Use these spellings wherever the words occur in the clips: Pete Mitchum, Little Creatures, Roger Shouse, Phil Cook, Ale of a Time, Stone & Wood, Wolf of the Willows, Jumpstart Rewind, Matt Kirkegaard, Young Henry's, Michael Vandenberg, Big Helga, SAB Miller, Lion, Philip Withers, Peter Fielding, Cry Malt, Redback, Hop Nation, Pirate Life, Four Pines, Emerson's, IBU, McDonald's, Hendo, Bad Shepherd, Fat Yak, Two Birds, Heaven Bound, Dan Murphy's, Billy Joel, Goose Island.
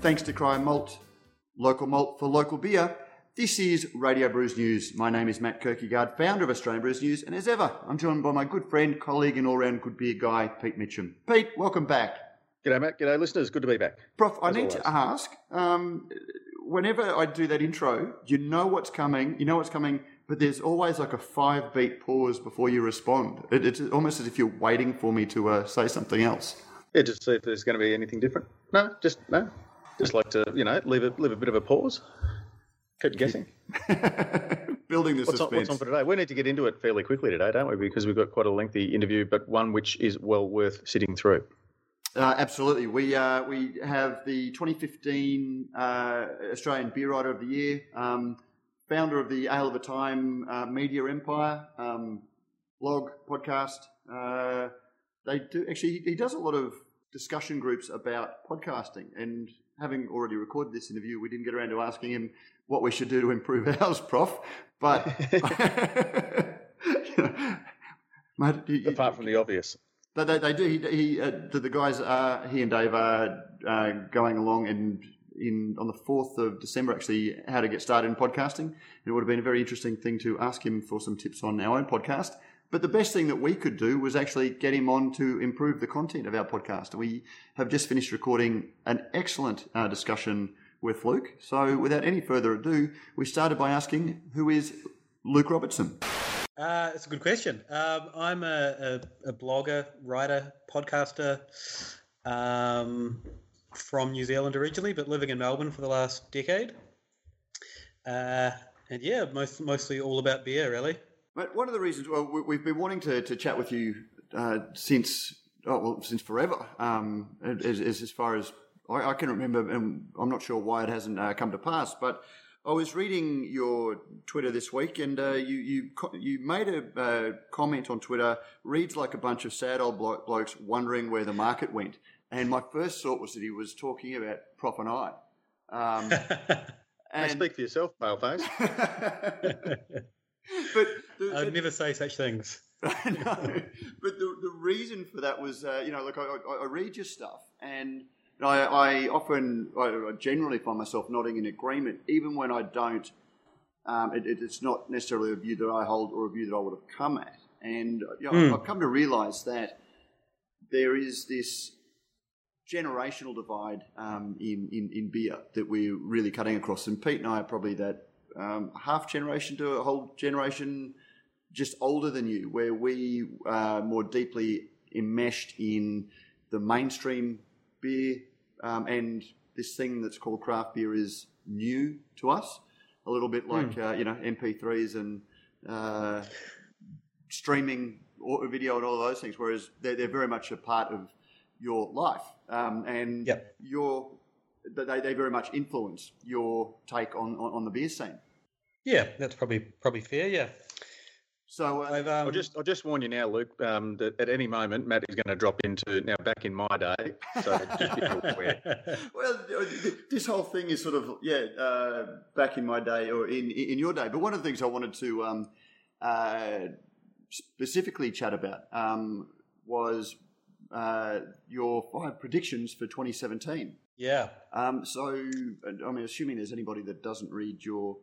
thanks to Cry Malt, local malt for local beer. This is Radio Brews News. My name is Matt Kirkegaard, founder of Australian Brews News, and as ever, I'm joined by my good friend, colleague, and all-round good beer guy, Pete Mitchum. Pete, welcome back. G'day, Matt. G'day, listeners. Good to be back. Prof, I need to ask, whenever I do that intro, you know what's coming, but there's always like a 5-beat pause before you respond. It's almost as if you're waiting for me to say something else. Yeah, just see if there's going to be anything different. No. Just like to, leave a bit of a pause. Keep guessing. Building the suspense. What's on for today? We need to get into it fairly quickly today, don't we? Because we've got quite a lengthy interview, but one which is well worth sitting through. Absolutely. We have the 2015 Australian Beer Writer of the Year, founder of the Ale of a Time media empire, blog, podcast. He does a lot of discussion groups about podcasting, and having already recorded this interview, we didn't get around to asking him what we should do to improve ours, Prof. But apart from the obvious, they do. The guys he and Dave are going along, and on the 4th of December, actually, how to get started in podcasting. It would have been a very interesting thing to ask him for some tips on our own podcast. But the best thing that we could do was actually get him on to improve the content of our podcast. We have just finished recording an excellent discussion with Luke. So without any further ado, we started by asking, who is Luke Robertson? That's a good question. I'm a blogger, writer, podcaster from New Zealand originally, but living in Melbourne for the last decade. Mostly all about beer, really. But one of the reasons, we've been wanting to chat with you since forever, as far as I can remember, and I'm not sure why it hasn't come to pass. But I was reading your Twitter this week, and you made a comment on Twitter, reads like a bunch of sad old blokes wondering where the market went. And my first thought was that he was talking about Prop and I. And speak for yourself, paleface. But I'd never say such things. No, but the reason for that was, I read your stuff, and I generally find myself nodding in agreement, even when I don't. It's not necessarily a view that I hold or a view that I would have come at, and I've come to realise that there is this generational divide in beer that we're really cutting across, and Pete and I are probably that. Half generation to a whole generation just older than you, where we are more deeply enmeshed in the mainstream beer, and this thing that's called craft beer is new to us, a little bit like MP3s and streaming video and all those things, whereas they're very much a part of your life, and they very much influence your take on the beer scene. Yeah, that's probably fair. Yeah. So I'll just warn you now, Luke, that at any moment Matt is going to drop into "now back in my day." So just be aware. Well, this whole thing is sort of back in my day or in your day. But one of the things I wanted to specifically chat about was your 5 predictions for 2017. Yeah. Assuming there's anybody that doesn't read your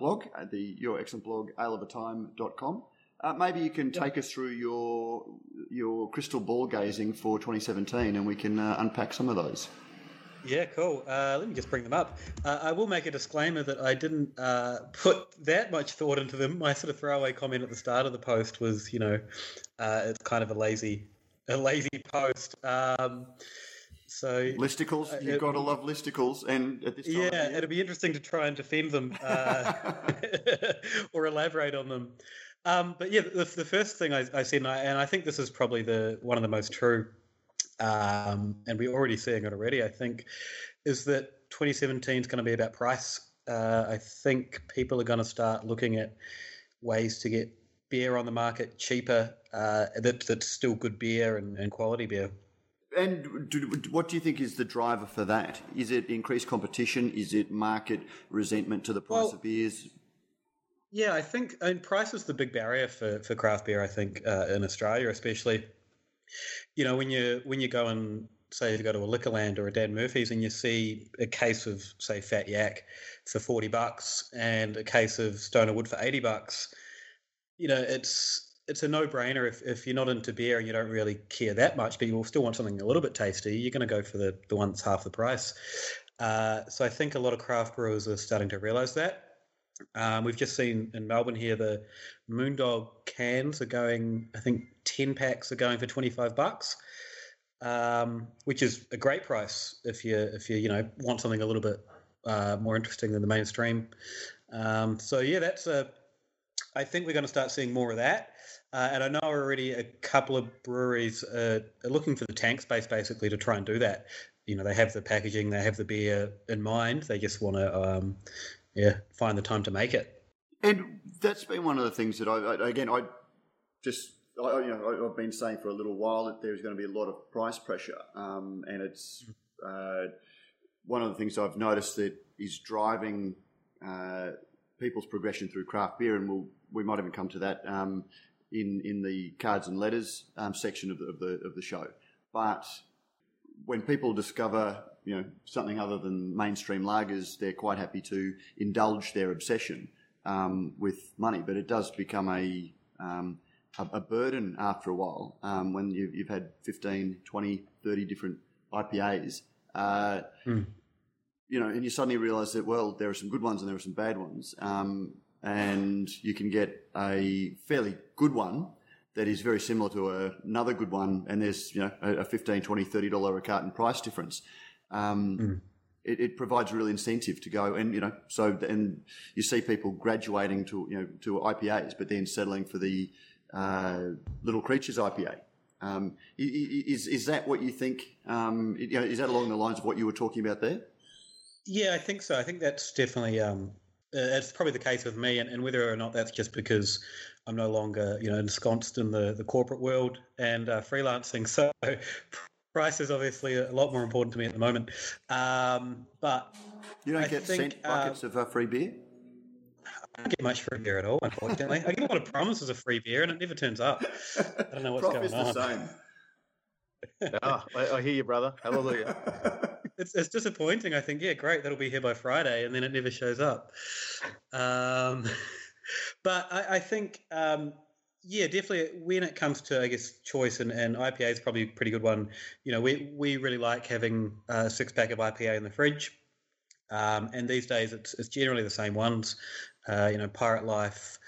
blog, your excellent blog, aleofatime.com, maybe you can take us through your crystal ball gazing for 2017, and we can unpack some of those. Yeah, cool. Let me just bring them up. I will make a disclaimer that I didn't put that much thought into them. My sort of throwaway comment at the start of the post was, it's kind of a lazy post. So listicles, you've got to love listicles, and at this time, it'd be interesting to try and defend them or elaborate on them. The first thing I said, and I think this is probably one of the most true, and we're already seeing it already, I think, is that 2017 is going to be about price. I think people are going to start looking at ways to get beer on the market cheaper, that's still good beer and quality beer. And what do you think is the driver for that? Is it increased competition? Is it market resentment to the price of beers? Yeah, I think price is the big barrier for craft beer, I think, in Australia especially. When you go and say you go to a Liquorland or a Dan Murphy's and you see a case of, say, Fat Yak for $40 and a case of Stone and Wood for $80, you know, it's a no-brainer. If you're not into beer and you don't really care that much, but you still want something a little bit tasty, you're going to go for the one that's half the price. So I think a lot of craft brewers are starting to realise that. We've just seen in Melbourne here the Moondog cans are going, I think 10 packs are going for $25, which is a great price if you you know, want something a little bit more interesting than the mainstream. So yeah, that's I think we're going to start seeing more of that. And I know already a couple of breweries are looking for the tank space basically to try and do that. You know, they have the packaging, they have the beer in mind, they just want to find the time to make it. And that's been one of the things that I've been saying for a little while that there's going to be a lot of price pressure. And it's one of the things I've noticed that is driving people's progression through craft beer, and we might even come to that in the cards and letters section of the show. But when people discover, you know, something other than mainstream lagers, they're quite happy to indulge their obsession with money. But it does become a burden after a while when you've had 15, 20, 30 different IPAs. You know, and you suddenly realise that, well, there are some good ones and there are some bad ones. And you can get a fairly good one that is very similar to another good one, and there's, you know, a $15, $20, $30 a carton price difference. It provides a real incentive to go, and you know, so and you see people graduating to IPAs, but then settling for the Little Creatures IPA. Is that what you think? You know, is that along the lines of what you were talking about there? Yeah, I think so. I think that's definitely it's probably the case with me, and whether or not that's just because I'm no longer ensconced in the corporate world and freelancing, so. Price is obviously a lot more important to me at the moment, but you don't get sent buckets of free beer. I don't get much free beer at all, unfortunately. I get a lot of promises of free beer, and it never turns up. I don't know what's going on. The same. I hear you, brother. Hallelujah. It's disappointing. I think, yeah, great, that'll be here by Friday, and then it never shows up. But I think. Yeah, definitely. When it comes to, I guess, choice and IPA is probably a pretty good one. You know, we really like having a 6-pack of IPA in the fridge, and these days it's generally the same ones. You know, Pirate Life.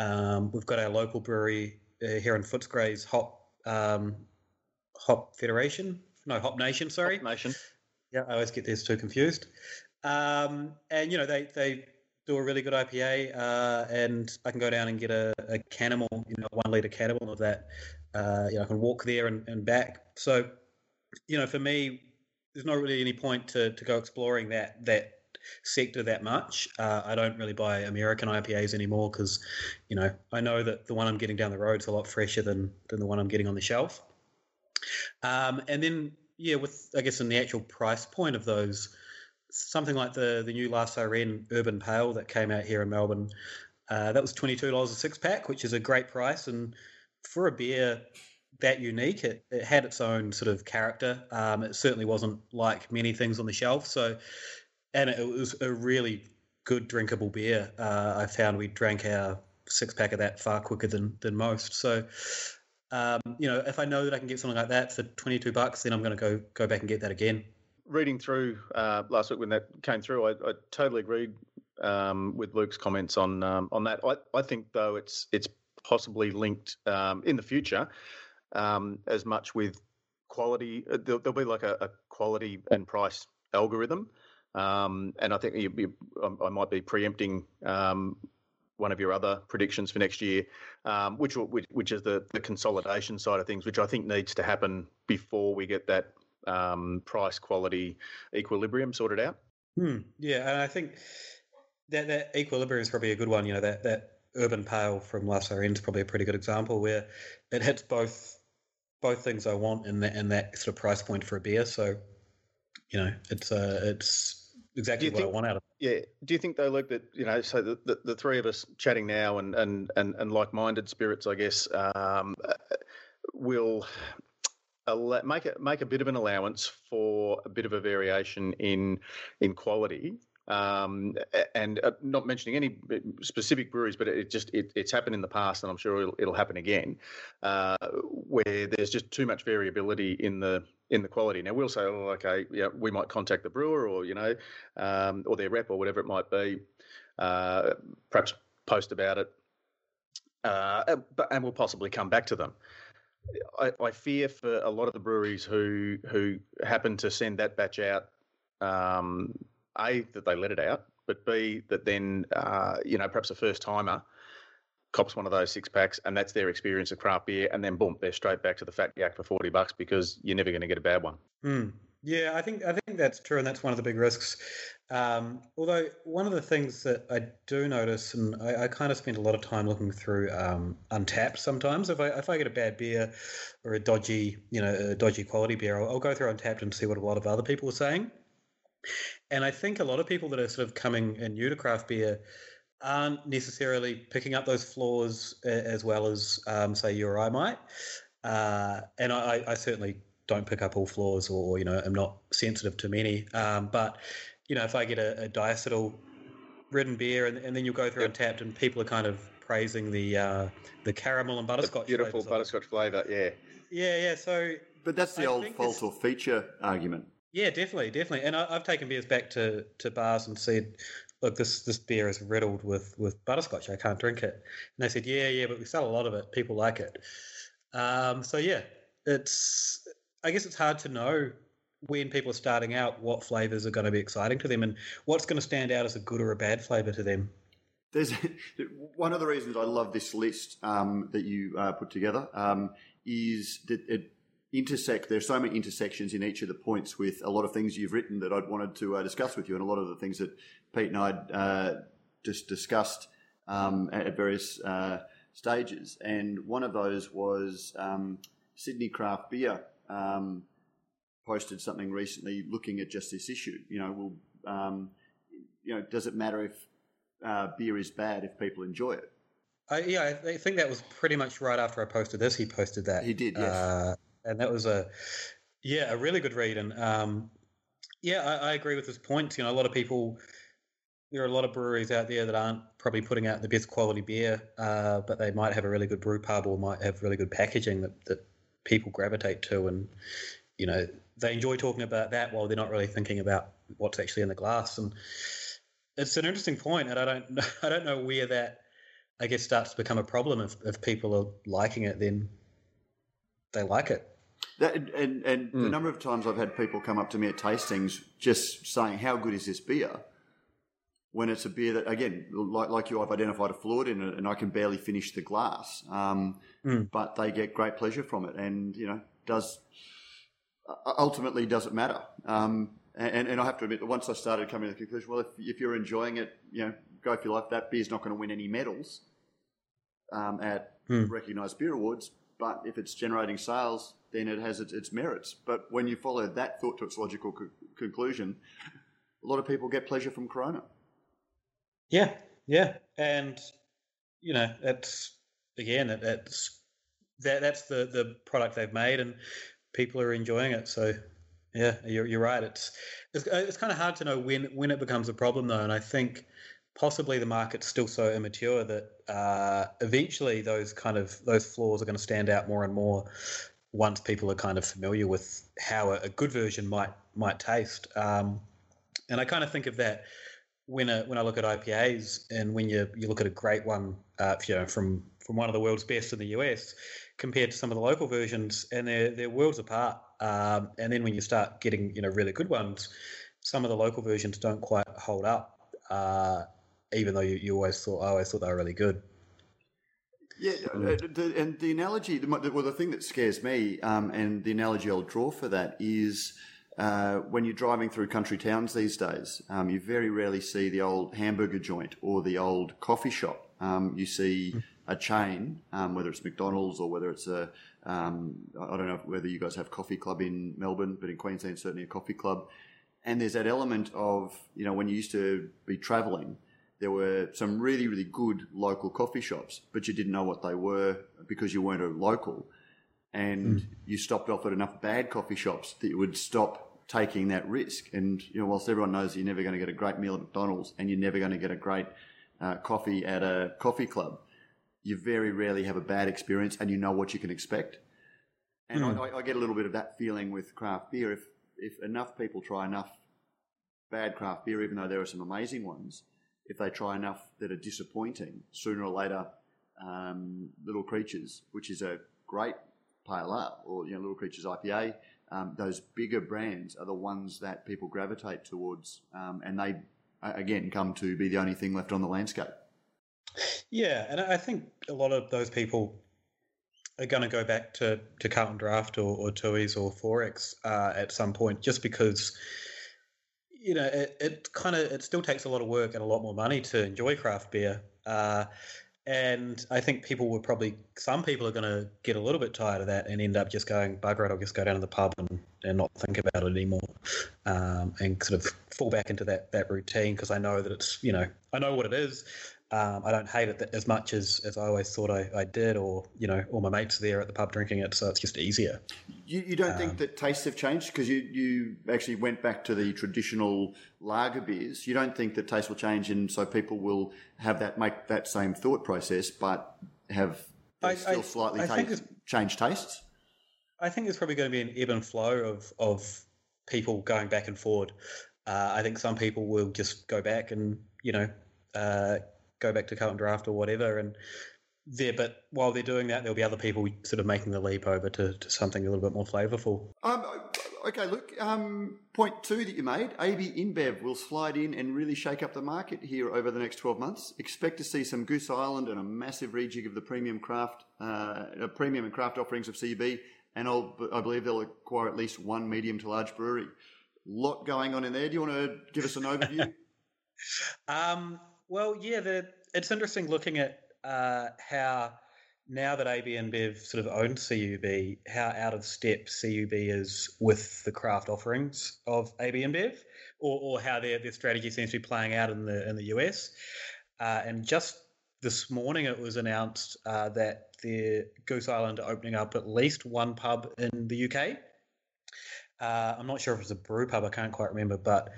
We've got our local brewery here in Footscray's Hop Nation. Sorry, Hop Nation. Yeah, I always get these two confused. And you know they do a really good IPA, and I can go down and get a Cannibal, 1 litre Cannibal of that. I can walk there and back. So, for me, there's not really any point to go exploring that sector that much. I don't really buy American IPAs anymore because, I know that the one I'm getting down the road's a lot fresher than the one I'm getting on the shelf. And then, yeah, with I guess in the actual price point of those. Something like the new La Sirène Urban Pale that came out here in Melbourne. That was $22 a 6-pack, which is a great price. And for a beer that unique, it had its own sort of character. It certainly wasn't like many things on the shelf. So, and it was a really good drinkable beer. I found we drank our 6-pack of that far quicker than most. So, if I know that I can get something like that for $22, then I'm going to go back and get that again. Reading through last week when that came through, I totally agreed with Luke's comments on that. I think though it's possibly linked in the future as much with quality. There'll be like a quality and price algorithm, and I think I might be preempting one of your other predictions for next year, which is the consolidation side of things, which I think needs to happen before we get that. Price quality equilibrium sorted out. Yeah, and I think that equilibrium is probably a good one. That Urban Pale from La Sirène is probably a pretty good example where it hits both things I want and that sort of price point for a beer. So it's exactly what I want out of it. Yeah. Do you think though, Luke, that so the three of us chatting now and like-minded spirits, I guess, will make a bit of an allowance for a bit of a variation in quality. And not mentioning any specific breweries, but it's happened in the past, and I'm sure it'll happen again, where there's just too much variability in the quality. Now we'll say, oh, okay, yeah, we might contact the brewer, or or their rep, or whatever it might be, perhaps post about it, and we'll possibly come back to them. I fear for a lot of the breweries who happen to send that batch out. A, that they let it out, but B, that then, perhaps a first-timer cops one of those six-packs and that's their experience of craft beer, and then, boom, they're straight back to the Fat Yak for $40 because you're never going to get a bad one. Mm. Yeah, I think that's true, and that's one of the big risks. Although one of the things that I do notice, and I kind of spend a lot of time looking through Untappd sometimes. If I get a bad beer or a dodgy quality beer, I'll go through Untappd and see what a lot of other people are saying. And I think a lot of people that are sort of coming in new to craft beer aren't necessarily picking up those flaws as well as, say, you or I might. And I certainly don't pick up all flaws, or, I'm not sensitive to many. But if I get a diacetyl-ridden beer and then you'll go through Untappd and people are kind of praising the caramel and butterscotch. The beautiful butterscotch flavour, yeah. Yeah. So, but that's the old fault or feature argument. Yeah, definitely. And I've taken beers back to bars and said, look, this beer is riddled with butterscotch. I can't drink it. And they said, yeah, but we sell a lot of it. People like it. I guess it's hard to know when people are starting out what flavours are going to be exciting to them and what's going to stand out as a good or a bad flavour to them. There's one of the reasons I love this list that you put together is that it intersect. There are so many intersections in each of the points with a lot of things you've written that I'd wanted to discuss with you, and a lot of the things that Pete and I'd just discussed at various stages. And one of those was Sydney Craft Beer posted something recently looking at just this issue. Does it matter if beer is bad if people enjoy it? I think that was pretty much right after I posted this. He posted that. He did, yes. And that was a really good read. And, I agree with his points. A lot of people, there are a lot of breweries out there that aren't probably putting out the best quality beer, but they might have a really good brew pub or might have really good packaging that people gravitate to. And, they enjoy talking about that while they're not really thinking about what's actually in the glass. And it's an interesting point, and I don't know where that, I guess, starts to become a problem if people are liking it then. They like it. The number of times I've had people come up to me at tastings just saying, how good is this beer? When it's a beer that, again, like you, I've identified a flaw in it and I can barely finish the glass. But they get great pleasure from it. And, ultimately doesn't matter. And I have to admit that once I started coming to the conclusion, well, if you're enjoying it, go for your life. That beer's not going to win any medals at recognised beer awards. But if it's generating sales, then it has its merits. But when you follow that thought to its logical conclusion, a lot of people get pleasure from Corona. Yeah. And, that's the product they've made and people are enjoying it. So, yeah, you're right. It's kind of hard to know when it becomes a problem, though. And I think possibly the market's still so immature that eventually those flaws are going to stand out more and more once people are kind of familiar with how a good version might taste. And I kind of think of that when I look at IPAs, and when you look at a great one from one of the world's best in the US compared to some of the local versions, and they're worlds apart. And then when you start getting really good ones, some of the local versions don't quite hold up. Even though I always thought they were really good. Yeah, and the analogy, the thing that scares me, and the analogy I'll draw for that is when you're driving through country towns these days, you very rarely see the old hamburger joint or the old coffee shop. You see a chain, whether it's McDonald's or whether it's I don't know whether you guys have Coffee Club in Melbourne, but in Queensland certainly a Coffee Club. And there's that element of, when you used to be travelling, there were some really, really good local coffee shops, but you didn't know what they were because you weren't a local. and you stopped off at enough bad coffee shops that you would stop taking that risk. And, you know, whilst everyone knows that you're never going to get a great meal at McDonald's and you're never going to get a great coffee at a coffee club, you very rarely have a bad experience and you know what you can expect. And I get a little bit of that feeling with craft beer. If enough people try enough bad craft beer, even though there are some amazing ones, if they try enough that are disappointing, sooner or later, Little Creatures, which is a great pale ale, or, you know, Little Creatures IPA, those bigger brands are the ones that people gravitate towards, and they, again, come to be the only thing left on the landscape. Yeah, and I think a lot of those people are going to go back to Carlton Draft or Tui's or Forex at some point, just because, you know, it still takes a lot of work and a lot more money to enjoy craft beer. And I think some people are going to get a little bit tired of that and end up just going, bugger it, I'll just go down to the pub and not think about it anymore, and sort of fall back into that routine, because I know that it's, you know, I know what it is. I don't hate it as much as I always thought I did, or, you know, all my mates are there at the pub drinking it, so it's just easier. You don't think that tastes have changed? Because you actually went back to the traditional lager beers. You don't think that taste will change, and so people will have that, make that same thought process, but have changed tastes? I think there's probably going to be an ebb and flow of people going back and forward. I think some people will just go back and, you know, go back to Carlton Draft or whatever, but while they're doing that, there'll be other people sort of making the leap over to something a little bit more flavourful. Okay, Luke, point two that you made, AB InBev will slide in and really shake up the market here over the next 12 months. Expect to see some Goose Island and a massive rejig of the premium and craft offerings of CUB, and I believe they'll acquire at least one medium to large brewery. Lot going on in there. Do you want to give us an overview? Well, yeah, it's interesting looking at how, now that AB InBev sort of owns CUB, how out of step CUB is with the craft offerings of AB InBev, or how their strategy seems to be playing out in the US. And just this morning it was announced that the Goose Island are opening up at least one pub in the UK. I'm not sure if it's a brew pub, I can't quite remember, but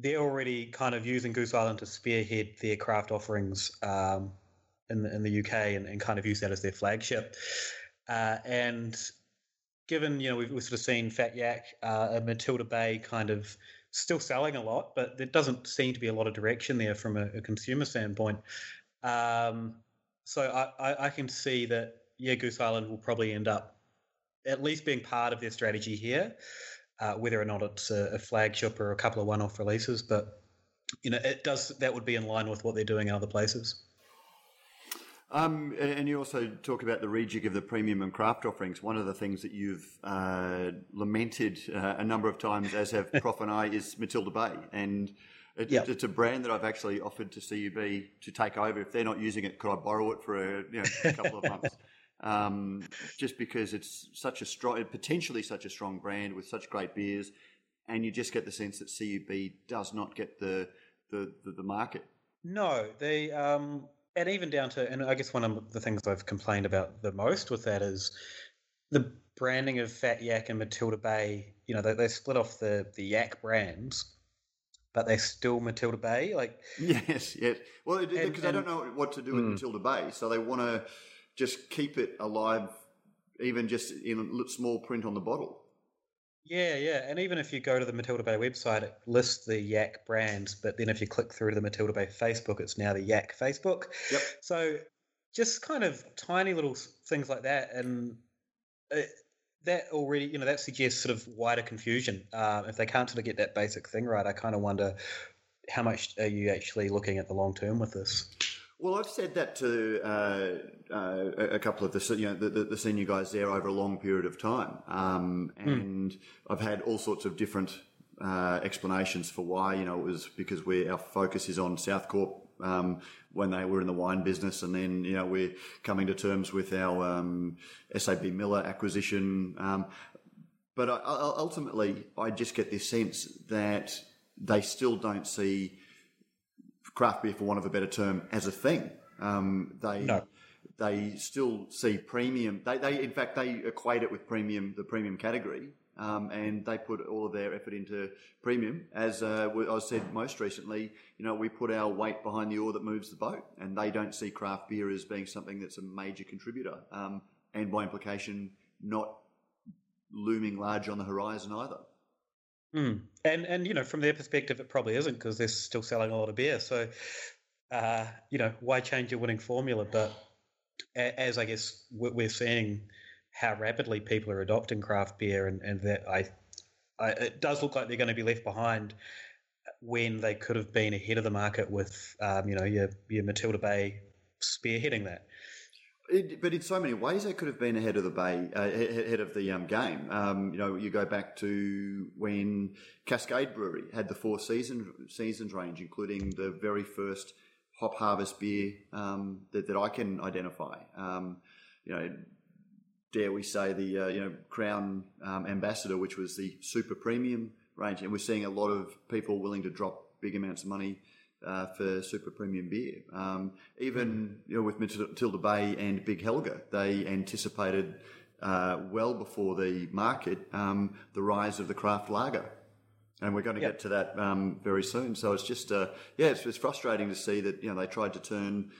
they're already kind of using Goose Island to spearhead their craft offerings in the UK and kind of use that as their flagship. And given, you know, we've sort of seen Fat Yak and Matilda Bay kind of still selling a lot, but there doesn't seem to be a lot of direction there from a consumer standpoint. So I can see that, yeah, Goose Island will probably end up at least being part of their strategy here. Whether or not it's a flagship or a couple of one-off releases, but, you know, that would be in line with what they're doing in other places. And you also talk about the rejig of the premium and craft offerings. One of the things that you've lamented a number of times, as have Prof and I, is Matilda Bay, and it's a brand that I've actually offered to CUB to take over. If they're not using it, could I borrow it for a couple of months? Just because it's potentially such a strong brand with such great beers, and you just get the sense that CUB does not get the market. No, they and even down to, and I guess one of the things I've complained about the most with that is the branding of Fat Yak and Matilda Bay. You know, they split off the Yak brands, but they still Matilda Bay. Like yes, well, because they don't know what to do with Matilda Bay, so they want to just keep it alive, even just in small print on the bottle. Yeah. And even if you go to the Matilda Bay website, it lists the Yak brands, but then if you click through to the Matilda Bay Facebook, it's now the Yak Facebook. Yep. So just kind of tiny little things like that. And that already, you know, that suggests sort of wider confusion. If they can't sort of get that basic thing right, I kind of wonder how much are you actually looking at the long term with this? Well, I've said that to a couple of the senior guys there over a long period of time, and I've had all sorts of different explanations for why. You know, it was because our focus is on Southcorp when they were in the wine business, and then, you know, we're coming to terms with our SAB Miller acquisition. But ultimately, I just get this sense that they still don't see craft beer, for want of a better term, as a thing. They they still see premium. They in fact, they equate it with premium, the premium category. And they put all of their effort into premium. As I said most recently, you know, we put our weight behind the oar that moves the boat, and they don't see craft beer as being something that's a major contributor, and by implication, not looming large on the horizon either. Mm. And you know, from their perspective, it probably isn't, because they're still selling a lot of beer. So, you know, why change your winning formula? But as I guess we're seeing, how rapidly people are adopting craft beer, and that I it does look like they're going to be left behind when they could have been ahead of the market with, you know, your Matilda Bay spearheading that. But in so many ways, they could have been ahead of the bay, ahead of the game. You know, you go back to when Cascade Brewery had the four seasons range, including the very first hop harvest beer that I can identify. You know, dare we say the you know, Crown Ambassador, which was the super premium range, and we're seeing a lot of people willing to drop big amounts of money for super premium beer. Even you know, with Matilda Bay and Big Helga, they anticipated well before the market the rise of the craft lager, and we're going to get to that very soon. So it's just it's frustrating to see that, you know, they tried to turn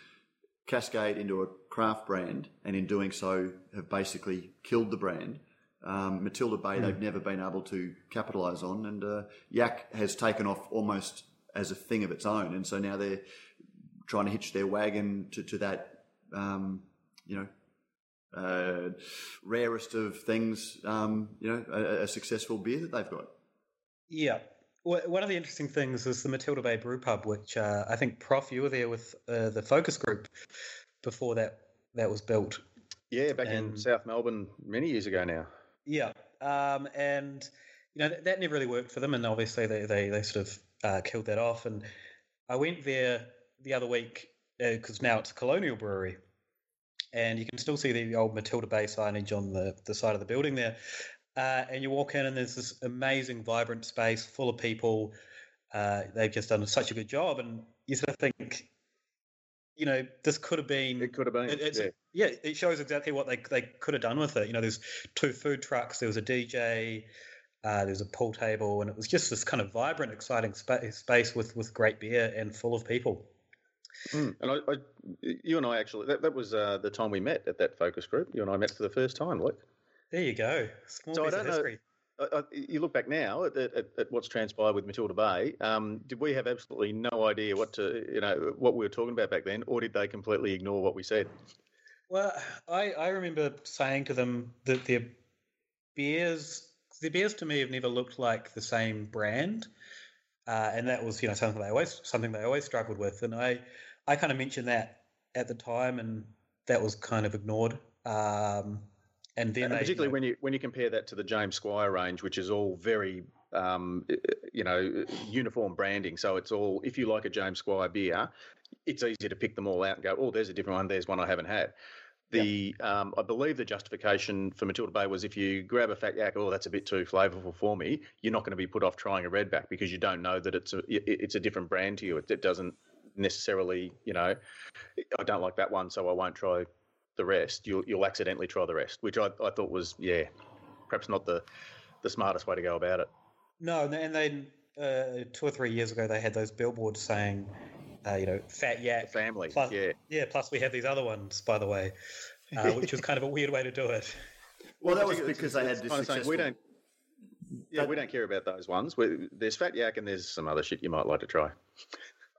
Cascade into a craft brand, and in doing so have basically killed the brand. Matilda Bay, they've never been able to capitalise on, and Yak has taken off almost as a thing of its own, and so now they're trying to hitch their wagon to that, you know, rarest of things, you know, a successful beer that they've got. Yeah. One of the interesting things is the Matilda Bay Brew Pub, which I think, Prof, you were there with the focus group before that was built. Yeah, back in South Melbourne many years ago now. Yeah, and you know that never really worked for them, and obviously they sort of killed that off. And I went there the other week because now it's a Colonial Brewery, and you can still see the old Matilda Bay signage on the side of the building there. And you walk in and there's this amazing, vibrant space full of people. They've just done such a good job. And you sort of think, you know, this could have been... It could have been, it shows exactly what they could have done with it. You know, there's two food trucks, there was a DJ, there's a pool table, and it was just this kind of vibrant, exciting space with great beer and full of people. Mm. And you and I actually... That was the time we met at that focus group. You and I met for the first time, Luke. There you go. So I don't know. You look back now at what's transpired with Matilda Bay. Did we have absolutely no idea what we were talking about back then, or did they completely ignore what we said? Well, I remember saying to them that their beers to me have never looked like the same brand, and that was, you know, something they always struggled with. And I kind of mentioned that at the time, and that was kind of ignored. And particularly when you compare that to the James Squire range, which is all very, you know, uniform branding. So it's all, if you like a James Squire beer, it's easy to pick them all out and go, oh, there's a different one. There's one I haven't had. I believe the justification for Matilda Bay was if you grab a Fat Yak, oh, that's a bit too flavourful for me, you're not going to be put off trying a Redback because you don't know that it's a different brand to you. It doesn't necessarily, you know, I don't like that one, so I won't try the rest. You'll accidentally try the rest, which I thought was perhaps not the smartest way to go about it. No, and then 2 or 3 years ago they had those billboards saying, you know, Fat Yak family, plus, plus we have these other ones, by the way, which was kind of a weird way to do it. Well, that was because they had this successful... we don't care about those ones. There's Fat Yak and there's some other shit you might like to try.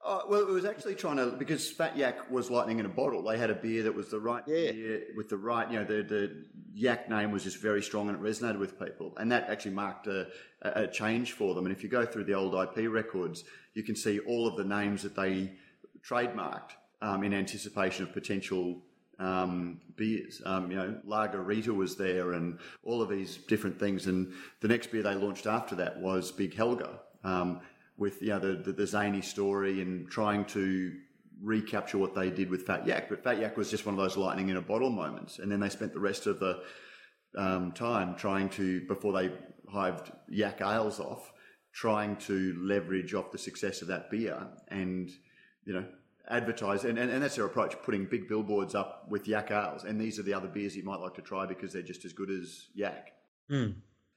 Well, it was actually because Fat Yak was lightning in a bottle. They had a beer that was the right beer with the right, you know, the Yak name was just very strong and it resonated with people. And that actually marked a change for them. And if you go through the old IP records, you can see all of the names that they trademarked in anticipation of potential beers. You know, Lagerita was there and all of these different things. And the next beer they launched after that was Big Helga. With, you know, the zany story and trying to recapture what they did with Fat Yak. But Fat Yak was just one of those lightning in a bottle moments. And then they spent the rest of the time before they hived Yak Ales off, trying to leverage off the success of that beer and, you know, advertise, and that's their approach, putting big billboards up with Yak Ales, and these are the other beers you might like to try because they're just as good as Yak.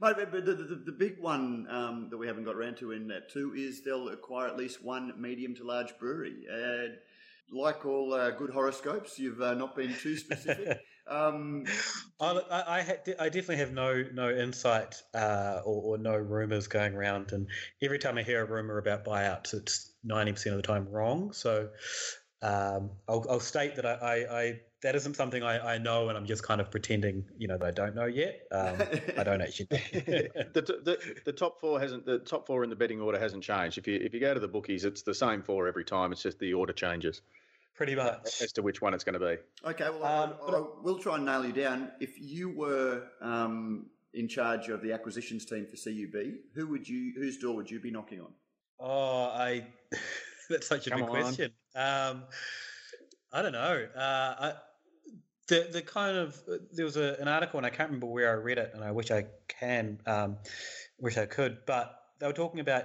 But the big one that we haven't got around to in that too is they'll acquire at least one medium to large brewery. Like all good horoscopes, you've not been too specific. I definitely have no insight or no rumours going around, and every time I hear a rumour about buyouts, it's 90% of the time wrong. So I'll state that I that isn't something I know, and I'm just kind of pretending, that I don't know yet. I don't actually know. The top four hasn't. The top four in the betting order hasn't changed. If you go to the bookies, it's the same four every time. It's just the order changes. Pretty much. As to which one it's going to be. Okay, well, we'll try and nail you down. If you were in charge of the acquisitions team for CUB, whose door would you be knocking on? That's such a big question. I don't know. There was an article, and I can't remember where I read it, and I wish I can, wish I could, but they were talking about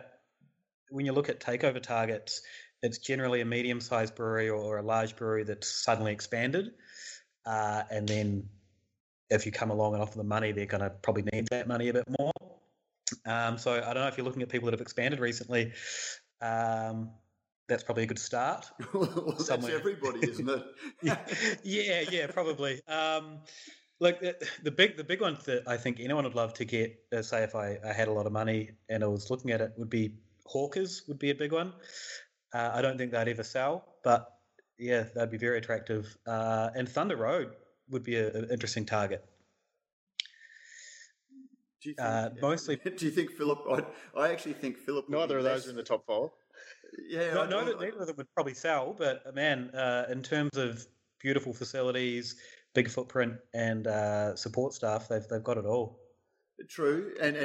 when you look at takeover targets, it's generally a medium-sized brewery or a large brewery that's suddenly expanded, and then if you come along and offer them money, they're going to probably need that money a bit more. So I don't know if you're looking at people that have expanded recently. That's probably a good start. Well, that's everybody, isn't it? yeah, probably. Look, the big one that I think anyone would love to get, say if I had a lot of money and I was looking at it, would be Hawkers would be a big one. I don't think they'd ever sell, but yeah, that'd be very attractive. And Thunder Road would be an interesting target. Do you think, mostly. Do you think Philip? I actually think Philip. Neither of those are in the top four. Yeah, I know that neither of them would probably sell, but man, in terms of beautiful facilities, big footprint, and support staff, they've got it all. True, and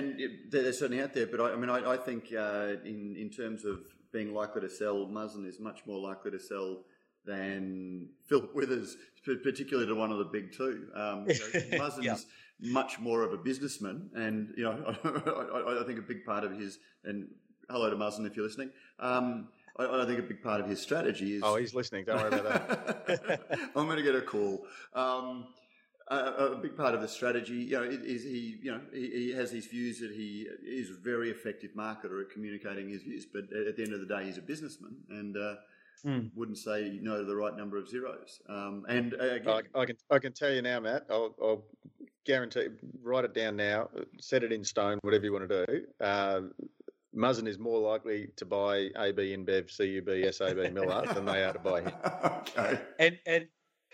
they're certainly out there. But I mean, I think in terms of being likely to sell, Muzzin is much more likely to sell than Philip Withers, particularly to one of the big two. Muzzin's much more of a businessman, and I think a big part of his and. Hello to Muzzin if you're listening. I think a big part of his strategy is... Oh, he's listening. Don't worry about that. I'm going to get a call. A big part of the strategy, is he has these views that he is a very effective marketer at communicating his views, but at the end of the day, he's a businessman and wouldn't say no to the right number of zeros. And again, I can tell you now, Matt, I'll guarantee, write it down now, set it in stone, whatever you want to do. Muzzin is more likely to buy AB InBev, CUB, SAB Miller than they are to buy him. Okay. And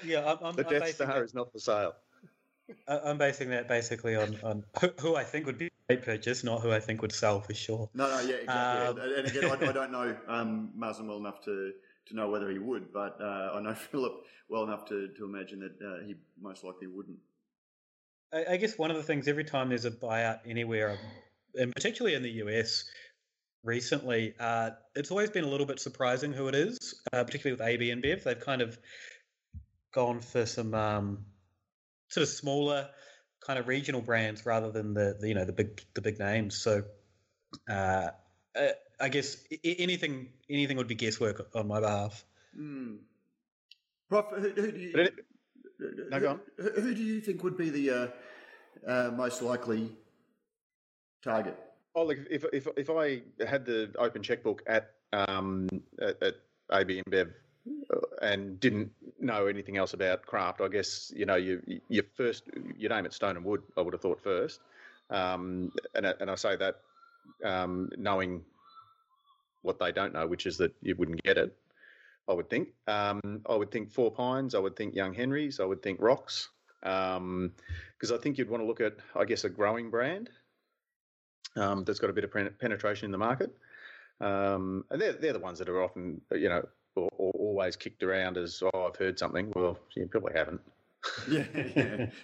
yeah, I'm the Death Star is not for sale. I'm basing that basically on who I think would be a great purchase, not who I think would sell for sure. No, yeah, exactly. And again, I don't know Muzzin well enough to know whether he would, but I know Philip well enough to imagine that he most likely wouldn't. I guess one of the things every time there's a buyout anywhere, and particularly in the US recently, it's always been a little bit surprising who it is, particularly with AB InBev. They've kind of gone for some sort of smaller kind of regional brands rather than the big names. So I guess anything would be guesswork on my behalf. Prof, who do you think would be the most likely target? Oh, look! If I had the open checkbook at AB InBev and didn't know anything else about craft, I guess you first you name it Stone and Wood. I would have thought first, and I say that knowing what they don't know, which is that you wouldn't get it. I would think. I would think Four Pines. I would think Young Henry's. I would think Rocks, because I think you'd want to look at a growing brand. That's got a bit of penetration in the market, and they're the ones that are often, or always kicked around as, oh, I've heard something. Well, you probably haven't. Yeah.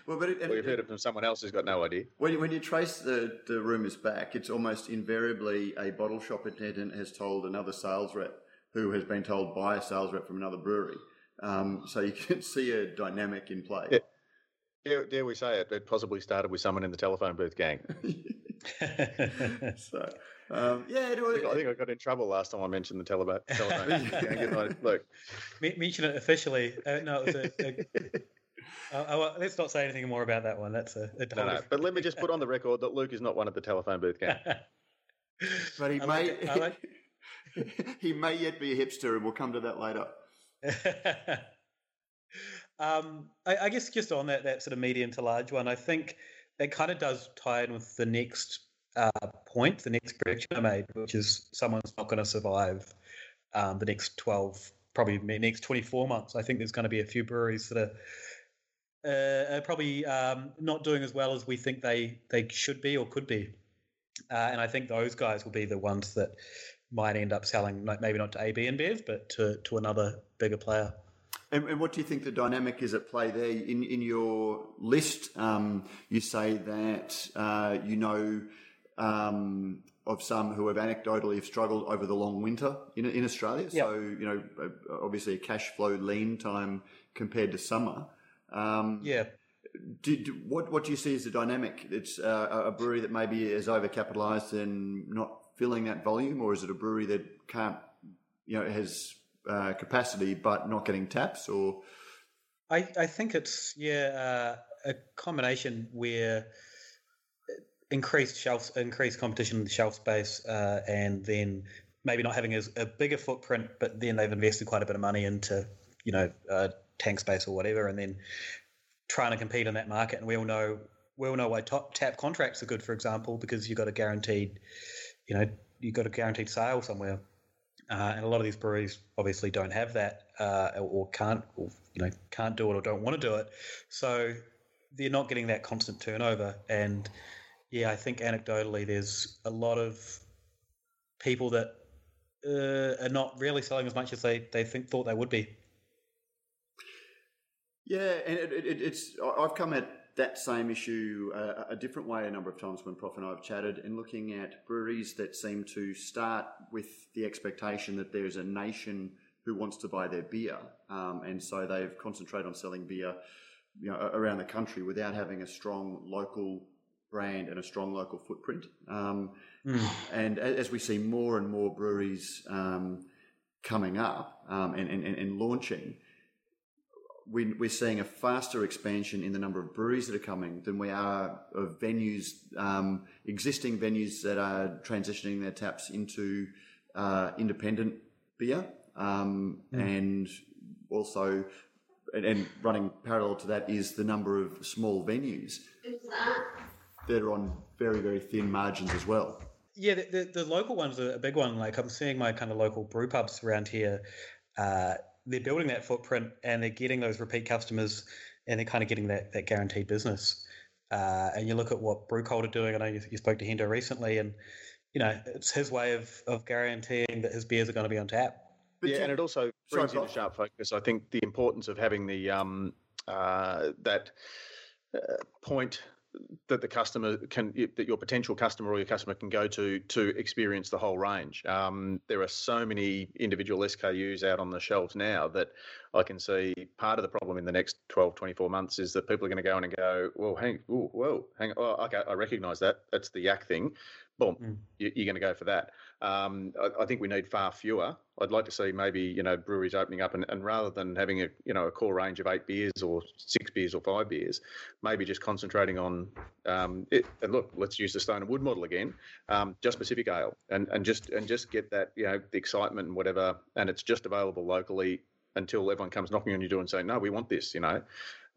Well, but you've heard it from someone else who's got no idea. When you trace the rumours back, it's almost invariably a bottle shop attendant has told another sales rep who has been told by a sales rep from another brewery. So you can see a dynamic in play. Yeah. Dare we say it? It possibly started with someone in the telephone booth gang. So, yeah. I think I got in trouble last time I mentioned the Taliban. Look, mention it officially. No, it was let's not say anything more about that one. That's no. But let me just put on the record that Luke is not one at the telephone booth game. But he he may yet be a hipster, and we'll come to that later. I guess just on that sort of medium to large one, I think it kind of does tie in with the next point, the next prediction I made, which is someone's not going to survive the next 12, probably next 24 months. I think there's going to be a few breweries that are probably not doing as well as we think they should be or could be. And I think those guys will be the ones that might end up selling, maybe not to AB InBev, but to another bigger player. And what do you think the dynamic is at play there? In your list, you say that you know of some who have anecdotally have struggled over the long winter in Australia. Yep. So, obviously a cash flow lean time compared to summer. Yeah. What do you see as the dynamic? It's a brewery that maybe is overcapitalised and not filling that volume, or is it a brewery that can't, has... capacity but not getting taps? Or I think it's a combination where increased competition in the shelf space and then maybe not having a bigger footprint, but then they've invested quite a bit of money into tank space or whatever, and then trying to compete in that market. And we all know why tap contracts are good, for example, because you've got a guaranteed sale somewhere. And a lot of these breweries obviously don't have that, or can't do it or don't want to do it. So they're not getting that constant turnover. And yeah, I think anecdotally, there's a lot of people that are not really selling as much as they thought they would be. Yeah, and I've come at that same issue a different way a number of times when Prof and I have chatted, and looking at breweries that seem to start with the expectation that there's a nation who wants to buy their beer, and so they've concentrated on selling beer around the country without having a strong local brand and a strong local footprint. And as we see more and more breweries coming up and launching, we're seeing a faster expansion in the number of breweries that are coming than we are of venues, existing venues that are transitioning their taps into independent beer, and also, and running parallel to that is the number of small venues that are on very, very thin margins as well. Yeah, the local ones are a big one. Like, I'm seeing my kind of local brew pubs around here. They're building that footprint and they're getting those repeat customers, and they're kind of getting that guaranteed business. And you look at what Brewcold are doing. I know you spoke to Hendo recently, and it's his way of guaranteeing that his beers are going to be on tap. But yeah, and it also brings in a sharp focus, I think, the importance of having the point that the customer that your potential customer or your customer can go to experience the whole range. There are so many individual SKUs out on the shelves now that I can see part of the problem in the next 12, 24 months is that people are going to go in and go, hang on, I recognise that. That's the yak thing. Boom, you're going to go for that. I think we need far fewer. I'd like to see maybe, breweries opening up and rather than having a core range of 8 beers or 6 beers or 5 beers, maybe just concentrating on it. And look, let's use the Stone and Wood model again, just Pacific Ale and just get that, the excitement and whatever. And it's just available locally until everyone comes knocking on your door and saying, no, we want this,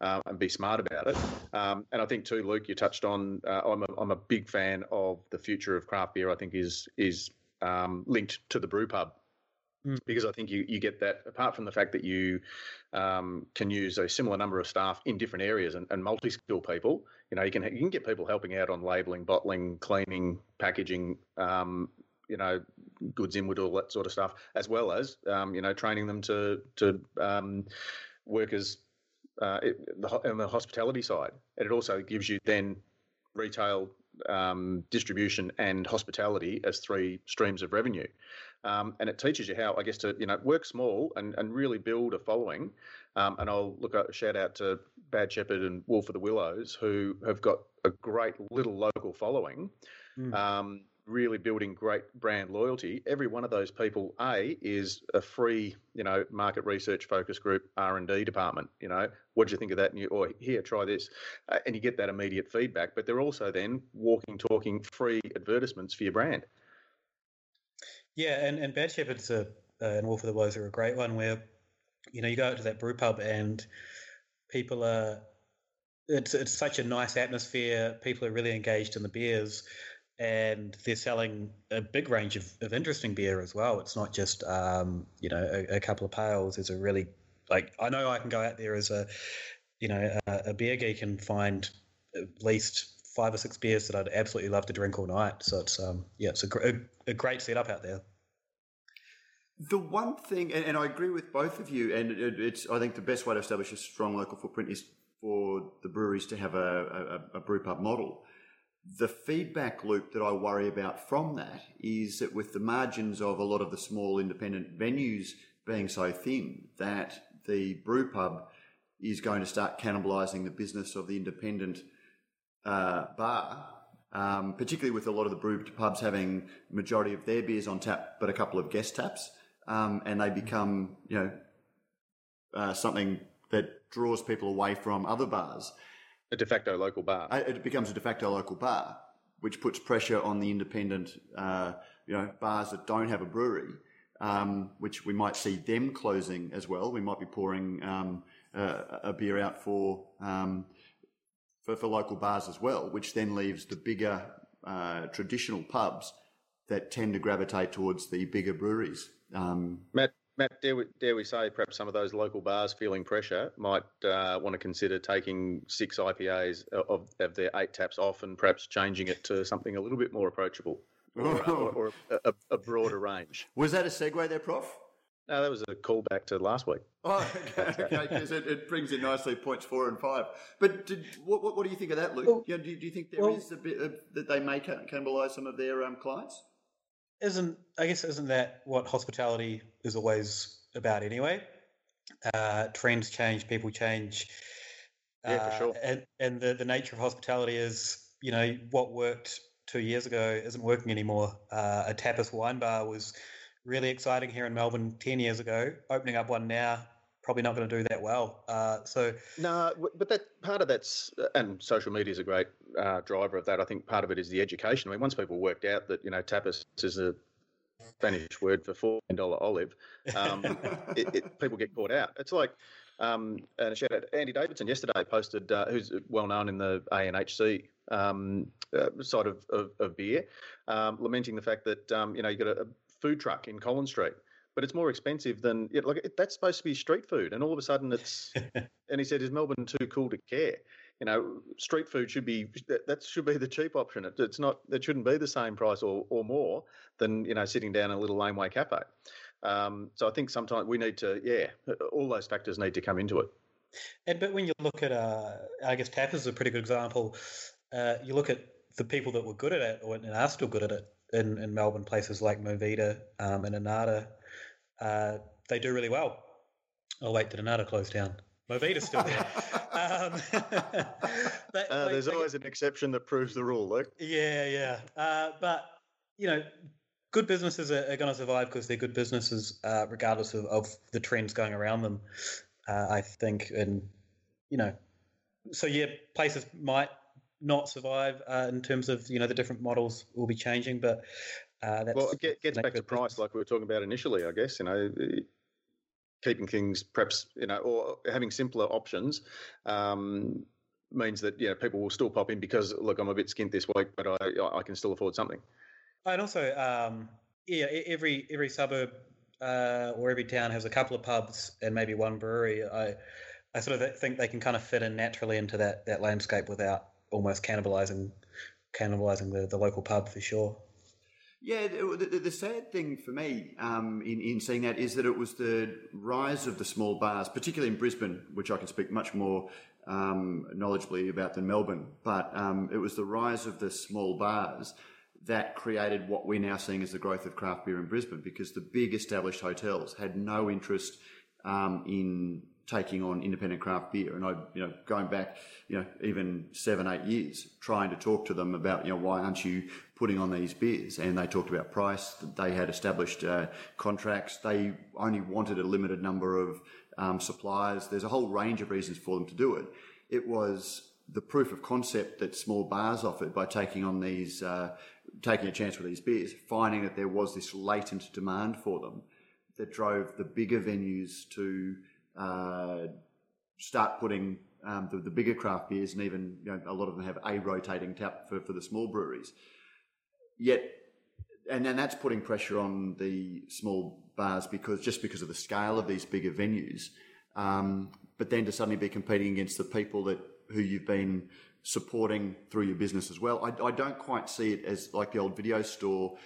and be smart about it. And I think too, Luke, you touched on, I'm a big fan of the future of craft beer. I think is linked to the brew pub, because I think you get that, apart from the fact that you can use a similar number of staff in different areas and multi-skill people, you can get people helping out on labelling, bottling, cleaning, packaging, goods inward, all that sort of stuff, as well as, training them to work as on the hospitality side. And it also gives you then retail distribution and hospitality as 3 streams of revenue. And it teaches you how, I guess, to, work small and really build a following. And I'll shout out to Bad Shepherd and Wolf of the Willows, who have got a great little local following really building great brand loyalty. Every one of those people, A, is a free, market research focus group, R&D department. What do you think of that? And here, try this. And you get that immediate feedback. But they're also then walking, talking free advertisements for your brand. Yeah, and Bad Shepherd's and Wolf of the Willows are a great one where, you go out to that brew pub and people are – it's such a nice atmosphere. People are really engaged in the beers. And they're selling a big range of interesting beer as well. It's not just, a couple of pails. There's a really, I know I can go out there as a beer geek and find at least 5 or 6 beers that I'd absolutely love to drink all night. So it's, it's a great setup out there. The one thing, and I agree with both of you, and it's, I think the best way to establish a strong local footprint is for the breweries to have a brew pub model. The feedback loop that I worry about from that is that with the margins of a lot of the small independent venues being so thin, that the brew pub is going to start cannibalising the business of the independent bar, particularly with a lot of the brew pubs having majority of their beers on tap but a couple of guest taps, and they become, something that draws people away from other bars. A de facto local bar. It becomes a de facto local bar, which puts pressure on the independent, bars that don't have a brewery, which we might see them closing as well. We might be pouring a beer out for local bars as well, which then leaves the bigger traditional pubs that tend to gravitate towards the bigger breweries. Matt, dare we say perhaps some of those local bars feeling pressure might want to consider taking 6 IPAs of their 8 taps off and perhaps changing it to something a little bit more approachable or a broader range. Was that a segue there, Prof? No, that was a callback to last week. Oh, okay, because it brings in nicely points 4 and 5. But what do you think of that, Luke? Well, do you think there is a bit that they may cannibalise some of their clients? Isn't that what hospitality is always about anyway? Trends change, people change. Yeah, for sure. And the nature of hospitality is, what worked 2 years ago isn't working anymore. A tapas wine bar was really exciting here in Melbourne 10 years ago. Opening up one now, probably not going to do that well. No, but that part of that's, and social media is a great driver of that. I think part of it is the education. I mean, once people worked out that tapas is a Spanish word for $14 olive, people get caught out. It's like, and a shout out Andy Davidson yesterday posted, who's well known in the ANHC side of beer, lamenting the fact that you got a food truck in Collins Street. But it's more expensive than that's supposed to be street food, and all of a sudden it's. And he said, "Is Melbourne too cool to care?" Street food should be that should be the cheap option. It's not. It shouldn't be the same price or more than sitting down in a little laneway cafe. So I think sometimes we need to, all those factors need to come into it. But when you look at, I guess tapas is a pretty good example. You look at the people that were good at it and are still good at it in Melbourne, places like Movida and Inada. They do really well. Oh, wait, did Anata close down? Movita's still there. There's always an exception that proves the rule, Luke. Yeah. But, good businesses are going to survive because they're good businesses regardless of the trends going around them, I think. And, places might not survive in terms of, the different models will be changing, but... it gets back to price, like we were talking about initially, I guess, keeping things perhaps, or having simpler options means that, people will still pop in because, look, I'm a bit skint this week, but I can still afford something. And also, every suburb or every town has a couple of pubs and maybe one brewery. I sort of think they can kind of fit in naturally into that landscape without almost cannibalising the local pub for sure. Yeah, the sad thing for me in seeing that is that it was the rise of the small bars, particularly in Brisbane, which I can speak much more knowledgeably about than Melbourne, but it was the rise of the small bars that created what we're now seeing as the growth of craft beer in Brisbane, because the big established hotels had no interest in taking on independent craft beer. And I, going back, even 7-8 years, trying to talk to them about, why aren't you putting on these beers? And they talked about price. They had established contracts. They only wanted a limited number of suppliers. There's a whole range of reasons for them to do it. It was the proof of concept that small bars offered by taking on these, taking a chance with these beers, finding that there was this latent demand for them that drove the bigger venues to start putting the bigger craft beers, and even a lot of them have a rotating tap for the small breweries. Yet, and then that's putting pressure on the small bars because of the scale of these bigger venues. But then to suddenly be competing against the people who you've been supporting through your business as well. I don't quite see it as like the old video store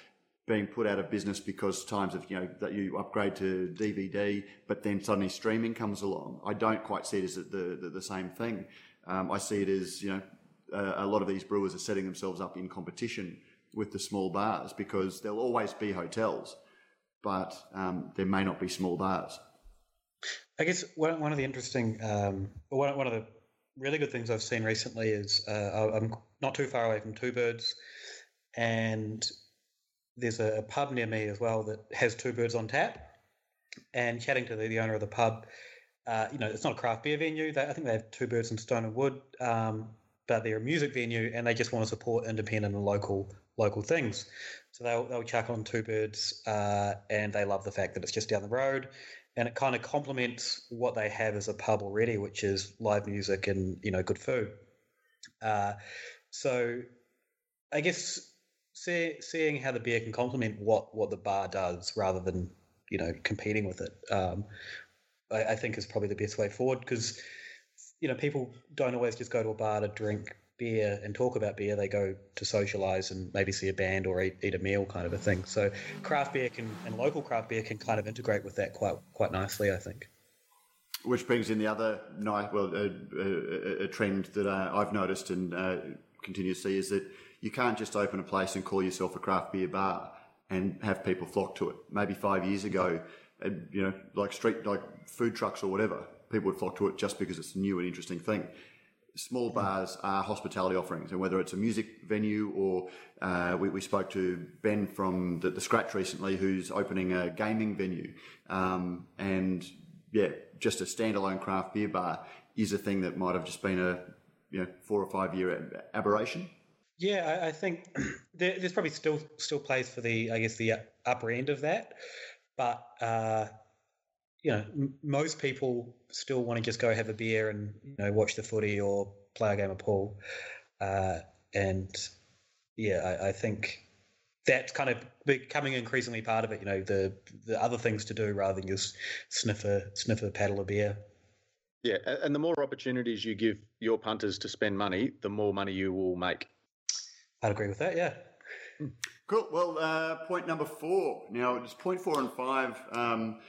being put out of business because times of, that you upgrade to DVD, but then suddenly streaming comes along. I don't quite see it as the same thing. I see it as, a lot of these brewers are setting themselves up in competition with the small bars because there'll always be hotels, but there may not be small bars. I guess one of the interesting, one of the really good things I've seen recently is I'm not too far away from Two Birds, and there's a pub near me as well that has Two Birds on tap. And chatting to the owner of the pub, it's not a craft beer venue. I think they have Two Birds in Stone and Wood, but they're a music venue, and they just want to support independent and local things. So they'll chuck on Two Birds, and they love the fact that it's just down the road. And it kind of complements what they have as a pub already, which is live music and, good food. So I guess seeing how the beer can complement what the bar does rather than, competing with it, I think is probably the best way forward because, people don't always just go to a bar to drink beer and talk about beer. They go to socialise and maybe see a band or eat a meal kind of a thing. So craft beer and local craft beer can kind of integrate with that quite nicely, I think. Which brings in the other a trend that I've noticed and continue to see is that you can't just open a place and call yourself a craft beer bar and have people flock to it. Maybe 5 years ago, like food trucks or whatever, people would flock to it just because it's a new and interesting thing. Small bars are hospitality offerings, and whether it's a music venue or we spoke to Ben from the Scratch recently, who's opening a gaming venue, just a standalone craft beer bar is a thing that might have just been a 4 or 5 year aberration. Yeah, I think there's probably still place for the upper end of that, but. Most people still want to just go have a beer and, watch the footy or play a game of pool. I think that's kind of becoming increasingly part of it, the other things to do rather than just sniff a paddle of beer. Yeah, and the more opportunities you give your punters to spend money, the more money you will make. I'd agree with that, yeah. Cool. Well, point number 4. Now, it's point 4 and 5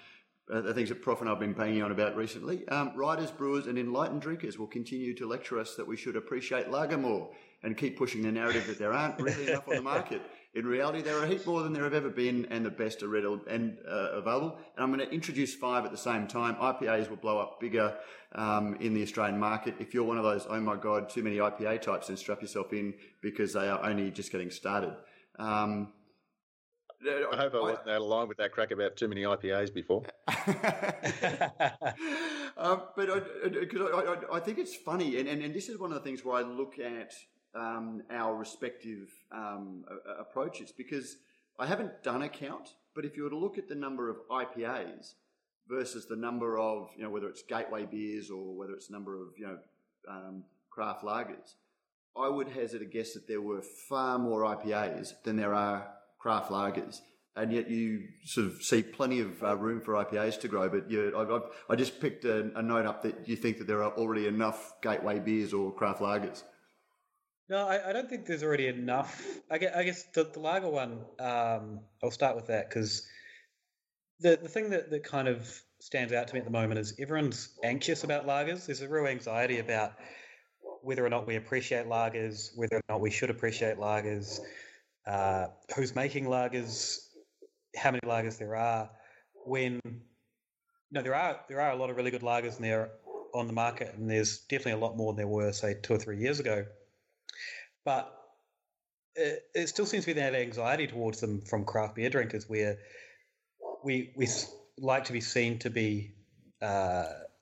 the things that Prof and I have been banging on about recently. Riders, brewers and enlightened drinkers will continue to lecture us that we should appreciate lager more and keep pushing the narrative that there aren't really enough on the market. In reality, there are a heap more than there have ever been, and the best are readily available. And I'm going to introduce 5 at the same time. IPAs will blow up bigger in the Australian market. If you're one of those, oh my God, too many IPA types, then strap yourself in because they are only just getting started. I hope I wasn't out of line with that crack about too many IPAs before. But I think it's funny, and this is one of the things where I look at our respective approaches, because I haven't done a count, but if you were to look at the number of IPAs versus the number of, whether it's gateway beers or whether it's the number of, craft lagers, I would hazard a guess that there were far more IPAs than there are craft lagers, and yet you sort of see plenty of room for IPAs to grow. But I just picked a note up that you think that there are already enough gateway beers or craft lagers. No, I don't think there's already enough. I guess the lager one, I'll start with that, because the thing that kind of stands out to me at the moment is everyone's anxious about lagers. There's a real anxiety about whether or not we appreciate lagers, whether or not we should appreciate lagers, who's making lagers, how many lagers there are, when No, there are a lot of really good lagers in there on the market, and there's definitely a lot more than there were, say, 2 or 3 years ago. But it still seems to be that anxiety towards them from craft beer drinkers, where we like to be seen to be, loving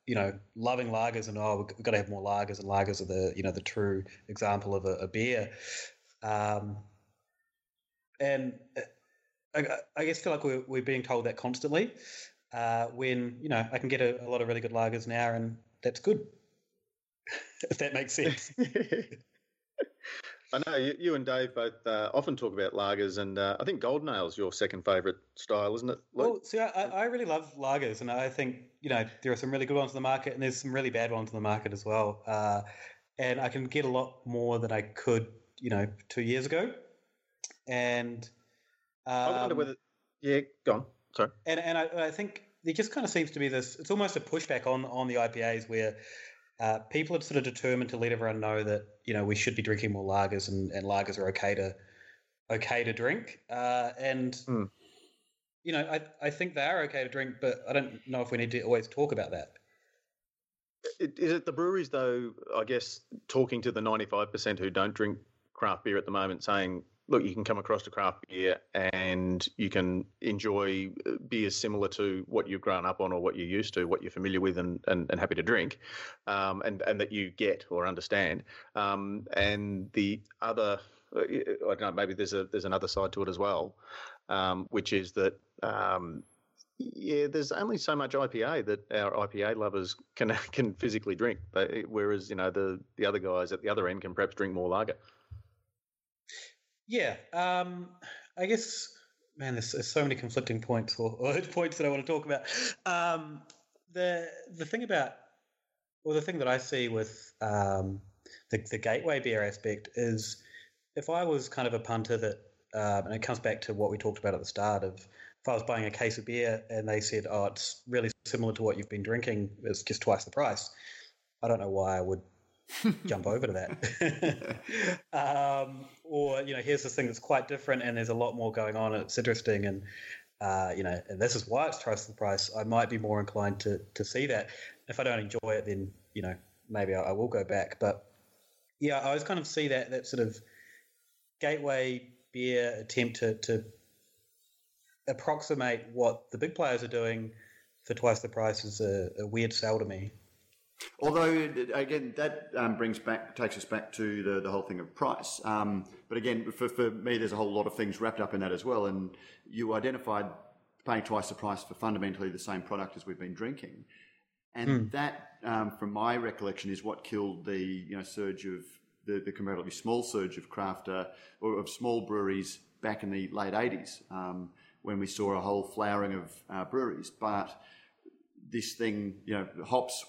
lagers, and we've got to have more lagers, and lagers are the true example of a beer. And I guess feel like we're being told that constantly. When I can get a lot of really good lagers now, and that's good. If that makes sense. I know you and Dave both often talk about lagers, and I think golden ale's your second favourite style, isn't it, Luke? Well, see, I really love lagers, and I think there are some really good ones on the market, and there's some really bad ones on the market as well. And I can get a lot more than I could, 2 years ago. And I wonder whether, yeah, go on. Sorry. And I think there just kind of seems to be this. It's almost a pushback on the IPAs where people are sort of determined to let everyone know that we should be drinking more lagers, and lagers are okay to drink. I think they are okay to drink, but I don't know if we need to always talk about that. Is it the breweries though? I guess talking to the 95% who don't drink craft beer at the moment, saying, look, you can come across to craft beer and you can enjoy beers similar to what you've grown up on or what you're used to, what you're familiar with and happy to drink, and that you get or understand. And the other, I don't know, maybe there's another side to it as well, which is that, there's only so much IPA that our IPA lovers can physically drink, whereas, the other guys at the other end can perhaps drink more lager. Yeah, I guess, man, there's so many conflicting points or points that I want to talk about. The thing that I see with the gateway beer aspect is, if I was kind of a punter that, and it comes back to what we talked about at the start of, if I was buying a case of beer and they said, oh, it's really similar to what you've been drinking, it's just twice the price, I don't know why I would jump over to that. Here's this thing that's quite different and there's a lot more going on and it's interesting and and this is why it's twice the price, I might be more inclined to see that. If I don't enjoy it, then maybe I will go back. But yeah, I always kind of see that sort of gateway beer attempt to approximate what the big players are doing for twice the price is a weird sell to me. Although, again, that takes us back to the whole thing of price. But again, for me, there's a whole lot of things wrapped up in that as well. And you identified paying twice the price for fundamentally the same product as we've been drinking. And that, from my recollection, is what killed the surge of the comparatively small surge of craft or of small breweries back in the late 80s, when we saw a whole flowering of breweries. But this thing, hops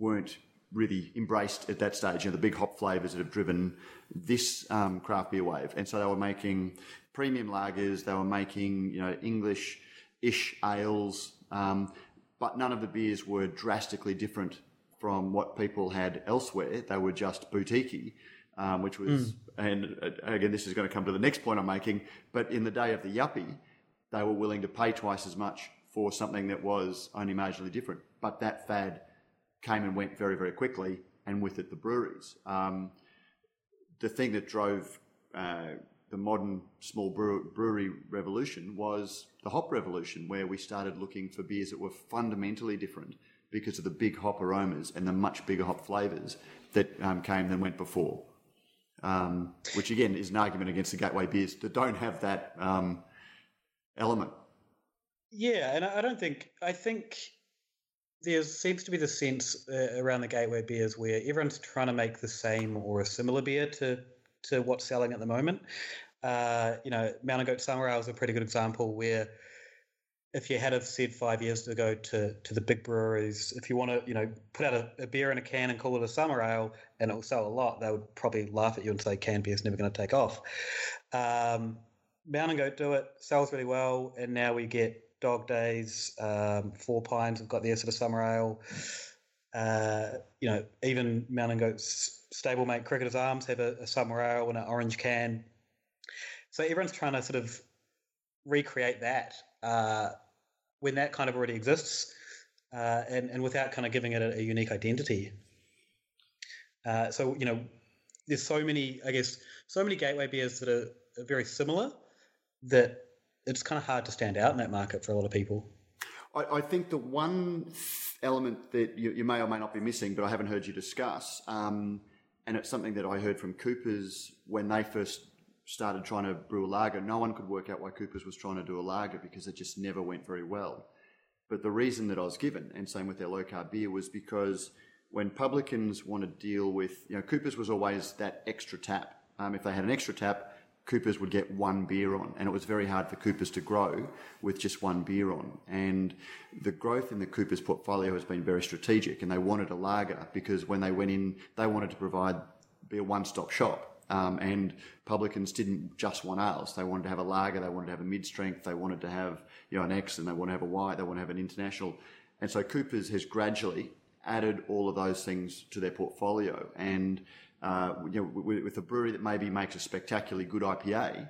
weren't really embraced at that stage, the big hop flavours that have driven this craft beer wave. And so they were making premium lagers, they were making, English-ish ales, but none of the beers were drastically different from what people had elsewhere. They were just boutiquey, which was, and again, this is going to come to the next point I'm making, but in the day of the yuppie, they were willing to pay twice as much for something that was only marginally different. But that fad came and went very, very quickly, and with it the breweries. The thing that drove the modern small brewery revolution was the hop revolution, where we started looking for beers that were fundamentally different because of the big hop aromas and the much bigger hop flavours that came than went before, which again is an argument against the gateway beers that don't have that element. Yeah, and I think there seems to be the sense around the gateway beers where everyone's trying to make the same or a similar beer to what's selling at the moment. Mountain Goat Summer Ale is a pretty good example where if you had have said 5 years ago to the big breweries, if you want to put out a beer in a can and call it a summer ale and it will sell a lot, they would probably laugh at you and say canned beer's never going to take off. Mountain Goat do it, sells really well, and now we get Dog Days, Four Pines have got their sort of summer ale. Even Mountain Goat's stablemate Cricketer's Arms have a summer ale in an orange can. So everyone's trying to sort of recreate that when that kind of already exists. and without kind of giving it a unique identity. So, you know, there's so many, I guess, so many gateway beers that are very similar that it's kind of hard to stand out in that market for a lot of people. I think the one element that you may or may not be missing, but I haven't heard you discuss, and it's something that I heard from Coopers when they first started trying to brew a lager. No one could work out why Coopers was trying to do a lager because it just never went very well. But the reason that I was given, and same with their low-carb beer, was because when publicans want to deal with, you know, Coopers was always that extra tap. If they had an extra tap, Coopers would get one beer on, and it was very hard for Coopers to grow with just one beer on. And the growth in the Coopers portfolio has been very strategic, and they wanted a lager because when they went in, they wanted to provide be a one-stop shop. And publicans didn't just want ales. They wanted to have a lager, they wanted to have a mid-strength, they wanted to have, you know, an X, and they want to have a Y, they want to have an international. And so Coopers has gradually added all of those things to their portfolio. And you know, with a brewery that maybe makes a spectacularly good IPA,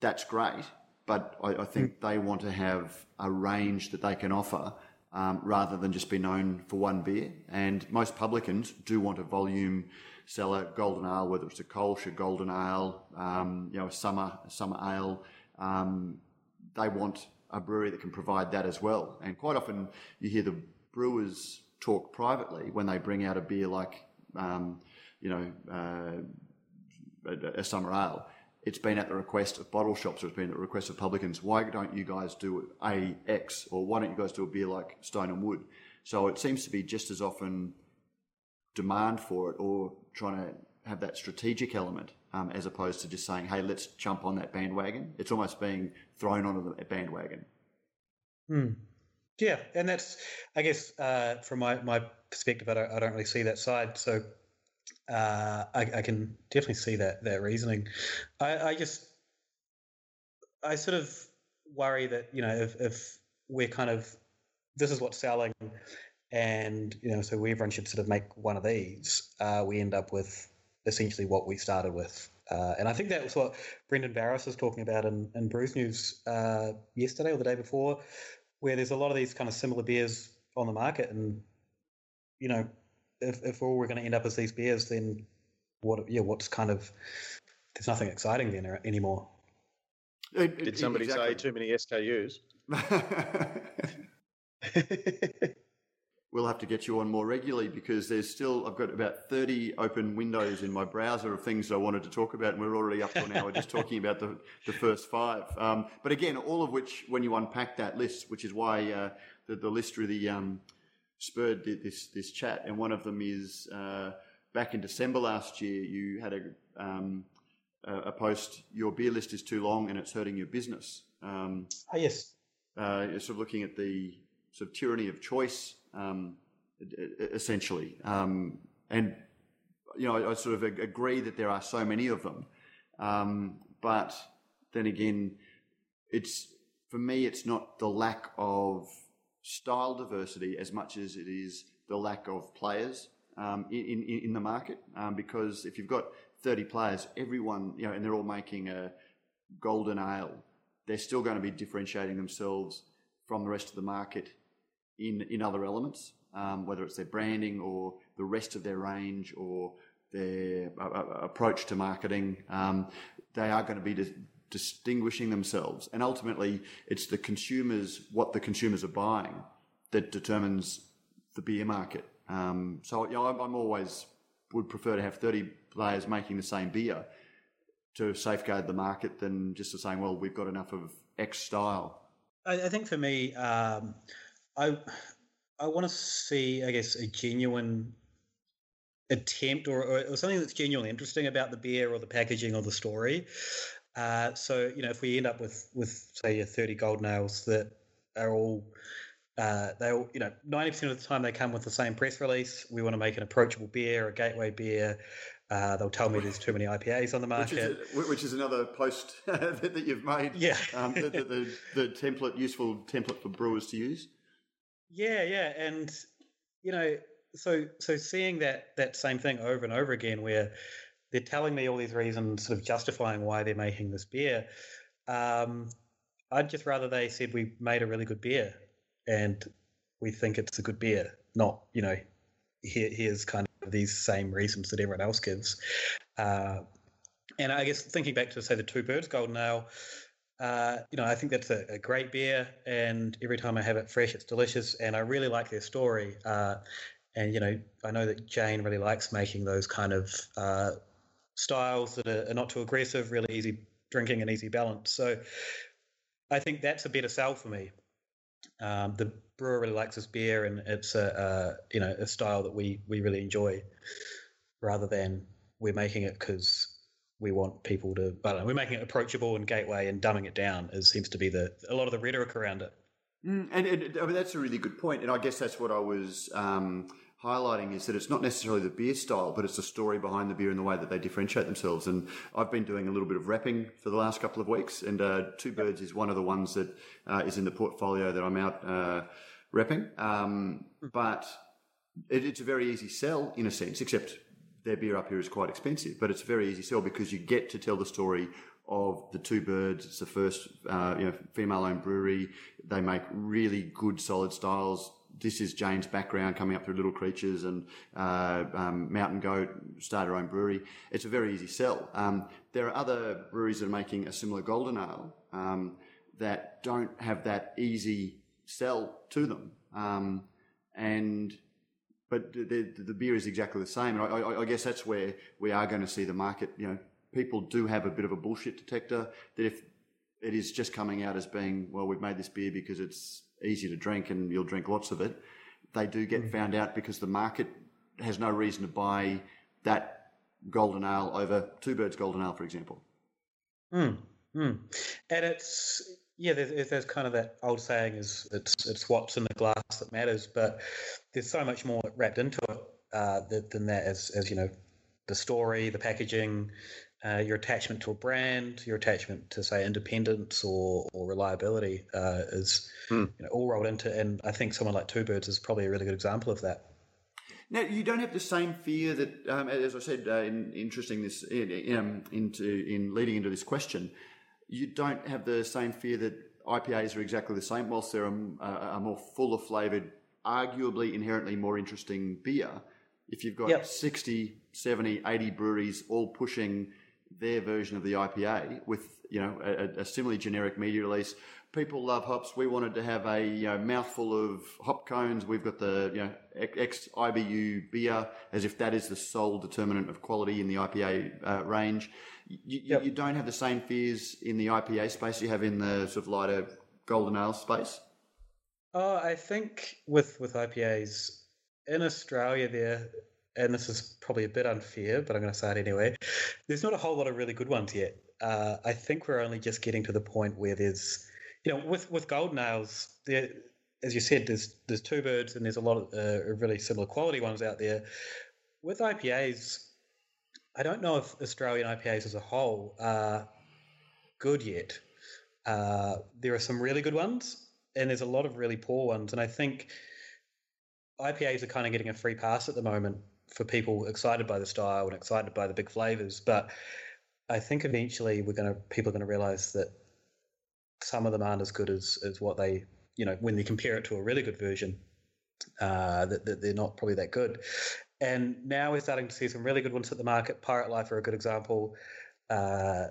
that's great. But I think they want to have a range that they can offer rather than just be known for one beer. And most publicans do want a volume seller, golden ale, whether it's a Kolsch, a golden ale, you know, a summer ale. They want a brewery that can provide that as well. And quite often you hear the brewers talk privately when they bring out a beer like, you know, a summer ale. It's been at the request of bottle shops, or it's been at the request of publicans. Why don't you guys do AX, or why don't you guys do a beer like Stone & Wood? So it seems to be just as often demand for it, or trying to have that strategic element as opposed to just saying, hey, let's jump on that bandwagon. It's almost being thrown onto the bandwagon. Yeah, and that's, I guess, from my perspective, I don't really see that side. So I can definitely see that reasoning. I sort of worry that, you know, if we're kind of, this is what's selling, and, you know, so everyone should sort of make one of these. We end up with essentially what we started with. And I think that was what Brendan Barris was talking about in Brews News yesterday or the day before, where there's a lot of these kind of similar beers on the market. And, you know, if all we're going to end up as these beers, then what's kind of, there's nothing exciting then anymore. Did somebody say too many SKUs? We'll have to get you on more regularly, because there's still, I've got about 30 open windows in my browser of things that I wanted to talk about, and we're already up to an hour just talking about the first five. But again, all of which, when you unpack that list, which is why the list really spurred this chat, and one of them is back in December last year, you had a post, your beer list is too long and it's hurting your business. Yes. Sort of looking at the sort of tyranny of choice, essentially. And, you know, I sort of agree that there are so many of them. But then again, it's, for me, it's not the lack of style diversity as much as it is the lack of players in the market. Because if you've got 30 players, everyone, you know, and they're all making a golden ale, they're still going to be differentiating themselves from the rest of the market in other elements, whether it's their branding or the rest of their range or their approach to marketing. They are going to be distinguishing themselves. And ultimately, it's the consumers, what the consumers are buying, that determines the beer market. So, you know, I'm always would prefer to have 30 players making the same beer to safeguard the market than just to saying, well, we've got enough of X style. I think for me, I want to see, I guess, a genuine attempt or something that's genuinely interesting about the beer or the packaging or the story. So, you know, if we end up with say, your 30 golden ales that are all, you know, 90% of the time they come with the same press release. We want to make an approachable beer, a gateway beer. They'll tell me there's too many IPAs on the market. Which is another post that you've made. Yeah. The template, useful template for brewers to use. Yeah. And, you know, so seeing that same thing over and over again, where they're telling me all these reasons, sort of justifying why they're making this beer, I'd just rather they said we made a really good beer and we think it's a good beer, not, you know, here's kind of these same reasons that everyone else gives. And I guess thinking back to, say, the Two Birds Golden Ale, you know, I think that's a great beer, and every time I have it fresh, it's delicious, and I really like their story. And, you know, I know that Jane really likes making those kind of styles that are not too aggressive, really easy drinking and easy balance. So I think that's a better sell for me. The brewer really likes this beer, and it's you know, a style that we really enjoy, rather than we're making it because we want people to, I don't know, we're making it approachable and gateway, and dumbing it down seems to be a lot of the rhetoric around it. And I mean, that's a really good point. And I guess that's what I was highlighting, is that it's not necessarily the beer style, but it's the story behind the beer and the way that they differentiate themselves. And I've been doing a little bit of repping for the last couple of weeks, and Two Birds is one of the ones that is in the portfolio that I'm out repping. But it's a very easy sell in a sense, except their beer up here is quite expensive, but it's a very easy sell because you get to tell the story of the Two Birds. It's the first you know, female-owned brewery. They make really good, solid styles. This is Jane's background, coming up through Little Creatures and Mountain Goat, started her own brewery. It's a very easy sell. There are other breweries that are making a similar golden ale that don't have that easy sell to them. But the beer is exactly the same. And I guess that's where we are going to see the market. You know, people do have a bit of a bullshit detector, that if it is just coming out as being, well, we've made this beer because it's easy to drink and you'll drink lots of it, they do get found out, because the market has no reason to buy that golden ale over Two Birds Golden Ale, for example. And it's, yeah, there's kind of that old saying is it's what's in the glass that matters, but there's so much more wrapped into it than that, as you know, the story, the packaging, your attachment to a brand, your attachment to, say, independence or reliability is you know, all rolled into, and I think someone like Two Birds is probably a really good example of that. Now, you don't have the same fear that, as I said, leading into this question, you don't have the same fear that IPAs are exactly the same, whilst they're a more fuller flavoured, arguably inherently more interesting beer. If you've got 60, 70, 80 breweries all pushing their version of the IPA with, you know, a similarly generic media release, people love hops. We wanted to have a, you know, mouthful of hop cones. We've got the, you know, X IBU beer, as if that is the sole determinant of quality in the IPA range. You don't have the same fears in the IPA space you have in the sort of lighter golden ale space? I think with IPAs in Australia there, and this is probably a bit unfair, but I'm going to say it anyway, there's not a whole lot of really good ones yet. I think we're only just getting to the point where there's, you know, with golden ales, there, as you said, there's Two Birds and there's a lot of really similar quality ones out there. With IPAs, I don't know if Australian IPAs as a whole are good yet. There are some really good ones, and there's a lot of really poor ones. And I think IPAs are kind of getting a free pass at the moment for people excited by the style and excited by the big flavors. But I think eventually people are going to realize that some of them aren't as good as what they, you know, when they compare it to a really good version, that they're not probably that good. And now we're starting to see some really good ones at the market. Pirate Life are a good example. The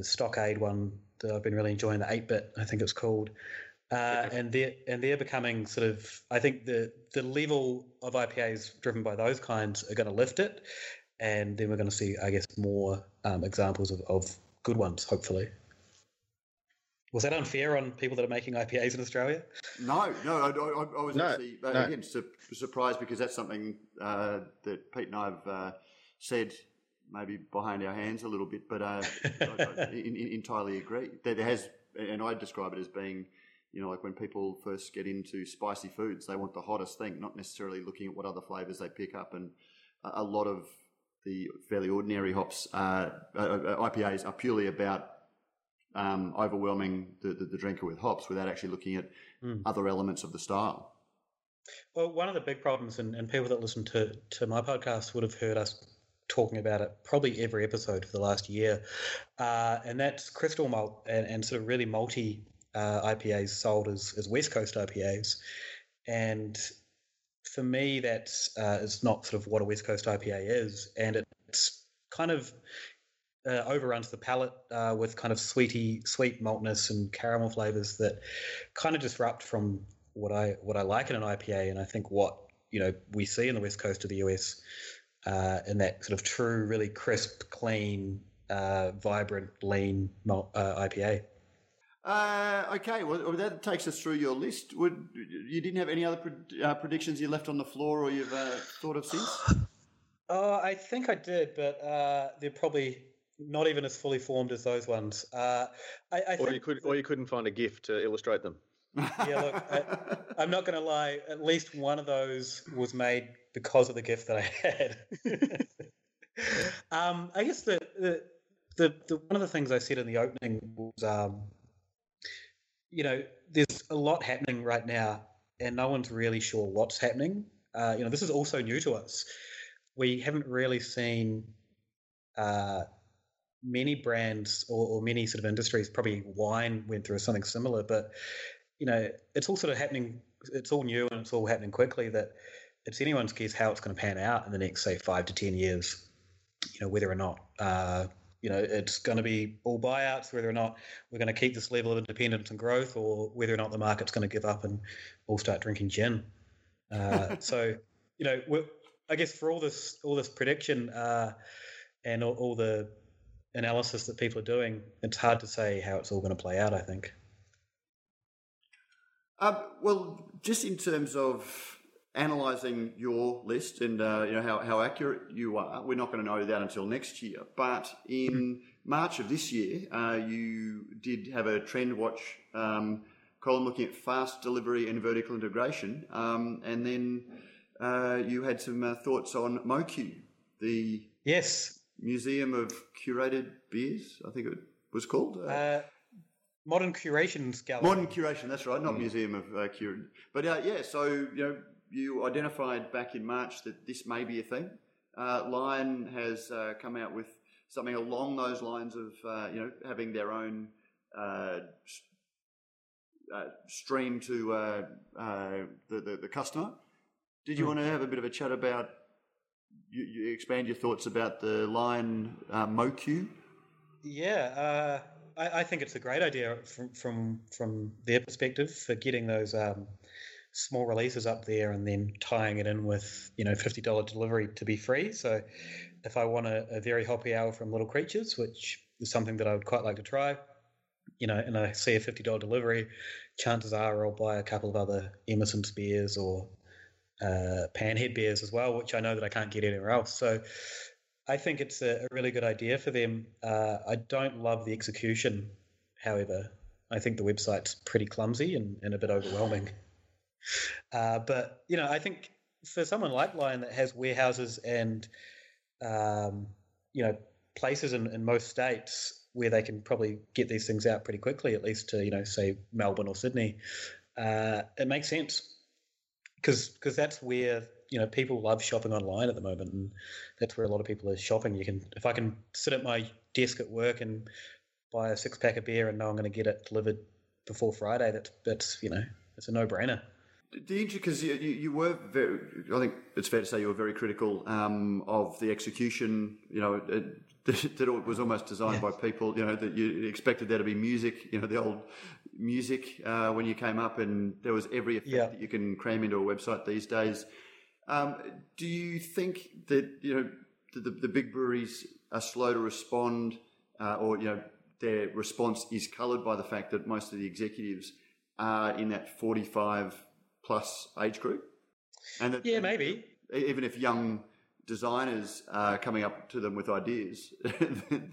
Stockade one that I've been really enjoying, the 8-bit, I think it's called. And they're becoming sort of, I think the level of IPAs driven by those kinds are going to lift it. And then we're going to see, I guess, more examples of good ones, hopefully. Was that unfair on people that are making IPAs in Australia? No, I was actually again surprised, because that's something that Pete and I have said, maybe behind our hands a little bit, but I entirely agree. There has, and I describe it as being, you know, like when people first get into spicy foods, they want the hottest thing, not necessarily looking at what other flavours they pick up, and a lot of the fairly ordinary hops, IPAs, are purely about overwhelming the drinker with hops without actually looking at other elements of the style. Well, one of the big problems, and people that listen to my podcast would have heard us talking about it probably every episode for the last year, and that's crystal malt and sort of really malty IPAs sold as West Coast IPAs. And for me, that's it's not sort of what a West Coast IPA is, and it's kind of overruns the palate with kind of sweet maltiness and caramel flavors that kind of disrupt from what I like in an IPA, and I think what we see in the West Coast of the US in that sort of true, really crisp, clean, vibrant, lean IPA. Okay, well, that takes us through your list. You didn't have any other predictions you left on the floor or you've thought of since? I think I did, but they're probably not even as fully formed as those ones. You couldn't find a GIF to illustrate them. Yeah, look, I'm not going to lie. At least one of those was made because of the GIF that I had. I guess the one of the things I said in the opening was. There's a lot happening right now and no one's really sure what's happening. This is also new to us. We haven't really seen many brands or many sort of industries, probably wine went through something similar, but, it's all sort of happening. It's all new and it's all happening quickly that it's anyone's guess how it's going to pan out in the next, say, 5 to 10 years, whether or not it's going to be all buyouts, whether or not we're going to keep this level of independence and growth or whether or not the market's going to give up and all start drinking gin. So, I guess for all this prediction and all the analysis that people are doing, it's hard to say how it's all going to play out, I think. Well, just in terms of analysing your list and how accurate you are, we're not going to know that until next year. But in March of this year, you did have a trend watch column looking at fast delivery and vertical integration, and then you had some thoughts on MoQ, the Museum of Curated Beers, I think it was called. Modern Curations Gallery. Modern Curation, that's right, not Museum of Curated. But you identified back in March that this may be a thing. Lion has come out with something along those lines of, having their own stream to the customer. Did you want to have a bit of a chat about, you expand your thoughts about the Lion MoQ? Yeah, I think it's a great idea from their perspective for getting those small releases up there and then tying it in with, $50 delivery to be free. So if I want a very hoppy ale from Little Creatures, which is something that I would quite like to try, and I see a $50 delivery, chances are I'll buy a couple of other Emerson's beers or Panhead beers as well, which I know that I can't get anywhere else. So I think it's a really good idea for them. I don't love the execution, however. I think the website's pretty clumsy and a bit overwhelming. But, I think for someone like Lion that has warehouses and, places in most states where they can probably get these things out pretty quickly, at least to, say Melbourne or Sydney, it makes sense because that's where, people love shopping online at the moment and that's where a lot of people are shopping. If I can sit at my desk at work and buy a six-pack of beer and know I'm going to get it delivered before Friday, that's it's a no-brainer. Because you were very, I think it's fair to say you were very critical of the execution. That it was almost designed by people. That you expected there to be music. The old music when you came up, and there was every effect that you can cram into a website these days. Do you think that the big breweries are slow to respond, or their response is coloured by the fact that most of the executives are in that 45 plus age group, and that, maybe even if young designers are coming up to them with ideas,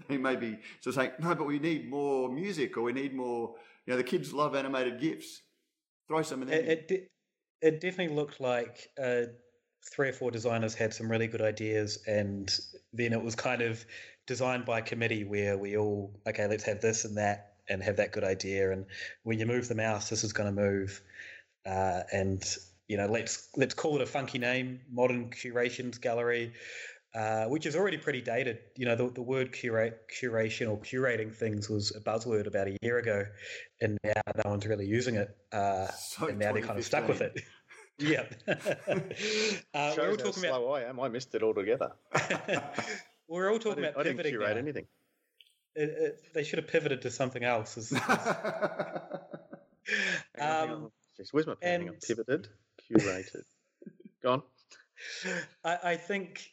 they may be sort of saying, "No, but we need more music, or we need more." The kids love animated GIFs. Throw some of them. It definitely looked like 3 or 4 designers had some really good ideas, and then it was kind of designed by committee, where we all let's have this and that, and have that good idea, and when you move the mouse, this is going to move. And let's call it a funky name, Modern Curations Gallery, which is already pretty dated. The word curation or curating things was a buzzword about a year ago, and now no one's really using it. And now they're kind of stuck with it. Yeah. Shows we're all talking how slow about... I am. I missed it altogether. We're all talking about pivoting. I didn't curate anything. They should have pivoted to something else. Where's my pivoting? I'm pivoted, curated. Go on. I think,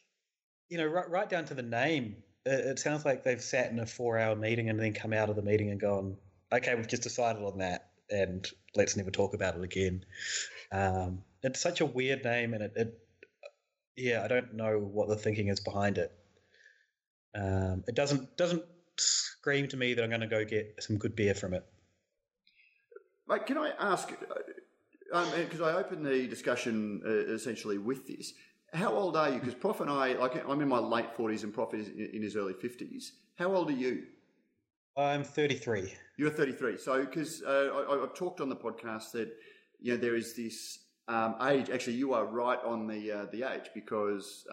right down to the name, it sounds like they've sat in a 4-hour meeting and then come out of the meeting and gone, okay, we've just decided on that and let's never talk about it again. It's such a weird name, and I don't know what the thinking is behind it. It doesn't scream to me that I'm going to go get some good beer from it. Like, can I ask, because I opened the discussion essentially with this, how old are you? Because Prof and I, like, I'm in my late 40s and Prof is in his early 50s. How old are you? I'm 33. You're 33. So because I've talked on the podcast that, there is this age. Actually, you are right on the age, because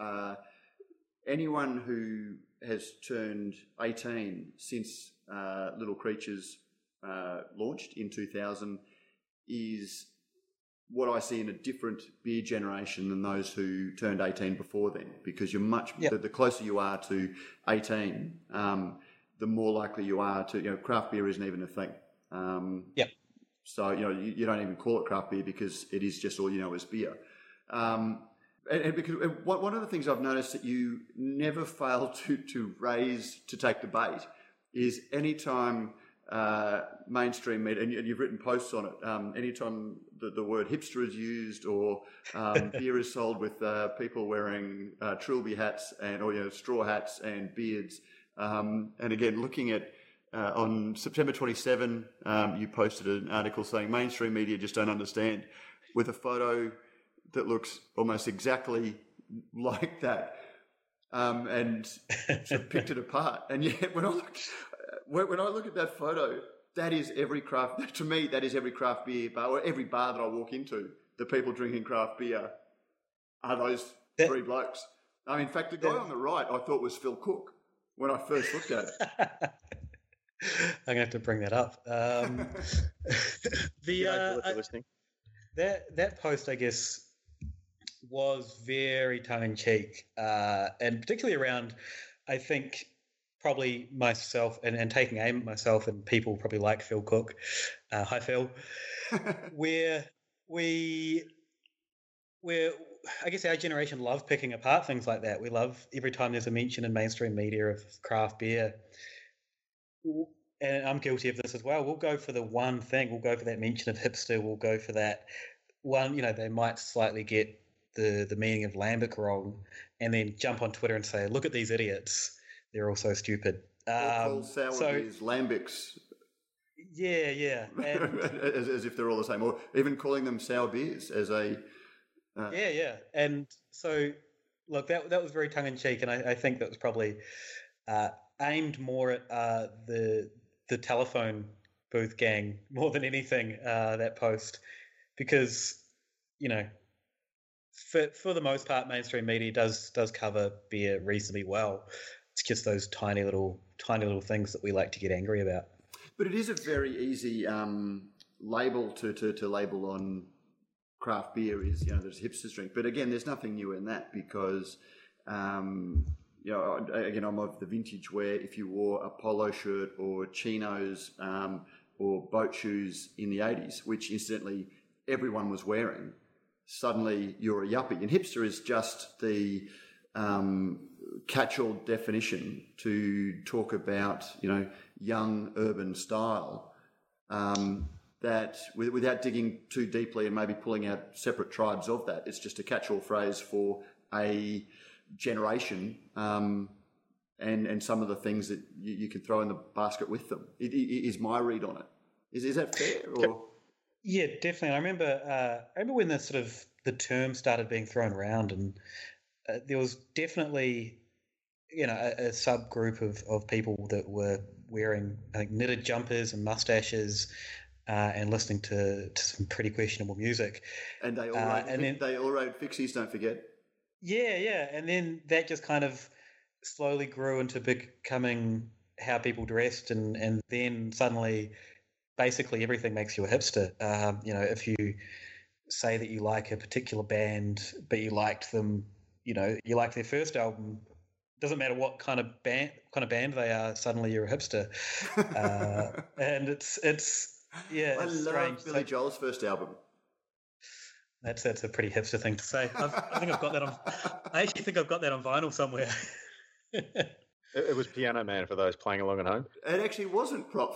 anyone who has turned 18 since Little Creatures launched in 2000 is what I see in a different beer generation than those who turned 18 before then, because you're the closer you are to 18, the more likely you are to, craft beer isn't even a thing. So, you don't even call it craft beer because it is just all you know is beer. And because one of the things I've noticed that you never fail to raise, to take the bait, is anytime mainstream media, and you've written posts on it, anytime the word hipster is used or beer is sold with people wearing trilby hats and straw hats and beards. And again, looking at on September 27, you posted an article saying mainstream media just don't understand, with a photo that looks almost exactly like that, and sort of picked it apart. And yet, when I look at that photo, that is every craft. To me, that is every craft beer bar, or every bar that I walk into. The people drinking craft beer are those three blokes. In fact, the guy on the right I thought was Phil Cook when I first looked at it. I'm gonna have to bring that up. That post, I guess, was very tongue-in-cheek, and particularly around, I think, probably myself and taking aim at myself and people probably like Phil Cook. Hi, Phil. where I guess our generation love picking apart things like that. We love every time there's a mention in mainstream media of craft beer. And I'm guilty of this as well. We'll go for the one thing. We'll go for that mention of hipster. We'll go for that one. They might slightly get the meaning of lambic wrong, and then jump on Twitter and say, "Look at these idiots. They're all so stupid." All sour beers, lambics. Yeah. And as if they're all the same, or even calling them sour beers as a. Yeah. And so, look, that was very tongue in cheek, and I think that was probably aimed more at the telephone booth gang more than anything, that post, because for the most part mainstream media does cover beer reasonably well. It's just those tiny little things that we like to get angry about. But it is a very easy label to label on craft beer is there's hipsters drink, but again there's nothing new in that, because I'm of the vintage where if you wore a polo shirt or chinos or boat shoes in the 80s, which incidentally everyone was wearing, suddenly you're a yuppie. And hipster is just the catch-all definition to talk about, young urban style, that without digging too deeply and maybe pulling out separate tribes of that, it's just a catch-all phrase for a generation, and some of the things that you can throw in the basket with them. It is my read on it. Is that fair? Or? Yeah, definitely. I remember when the sort of the term started being thrown around, and there was definitely a subgroup of people that were wearing, I think, knitted jumpers and mustaches, and listening to some pretty questionable music. And they all rode Fixies, don't forget. Yeah, and then that just kind of slowly grew into becoming how people dressed, and then suddenly basically everything makes you a hipster. If you say that you like a particular band, but you liked them, you know, you like their first album, doesn't matter what kind of band they are, suddenly you're a hipster. And it's love strange. Billy Joel's first album. That's a pretty hipster thing to say. I actually think I've got that on vinyl somewhere. It was Piano Man for those playing along at home. It actually wasn't, Prof.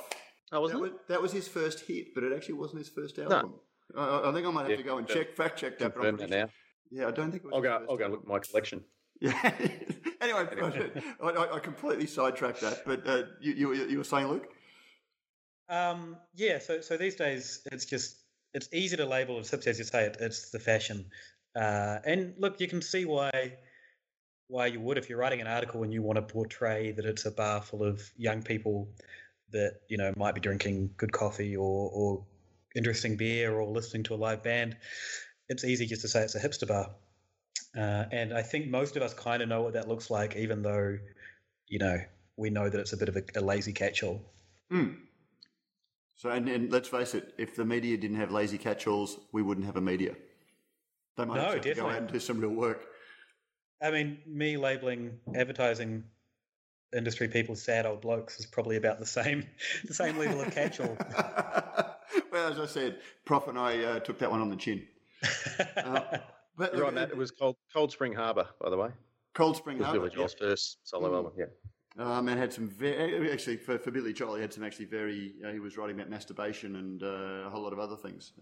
Oh, wasn't it? That was his first hit, but it actually wasn't his first album. No. I think I might have to go and fact check that. Now. Yeah, I don't think it was I'll go look at my collection. Yeah. anyway. I completely sidetracked that, but you were saying, Luke? Yeah, so these days it's easy to label as hipster, as you say, it's the fashion. And look, you can see why you would if you're writing an article and you want to portray that it's a bar full of young people that, you know, might be drinking good coffee or interesting beer or listening to a live band. It's easy just to say it's a hipster bar. And I think most of us kind of know what that looks like, even though, you know, we know that it's a bit of a lazy catch-all. Mm. So, and let's face it, if the media didn't have lazy catch-alls, we wouldn't have a media. They might have to go out and do some real work. I mean, me labelling advertising industry people sad old blokes is probably about the same level of catch-all. Well, as I said, Prof and I took that one on the chin. But right, Matt, it was Cold Spring Harbour, by the way. Cold Spring Harbour. Billy Joel's first solo album, yeah. And had some for Billy Joel, he had some actually very. He was writing about masturbation and a whole lot of other things.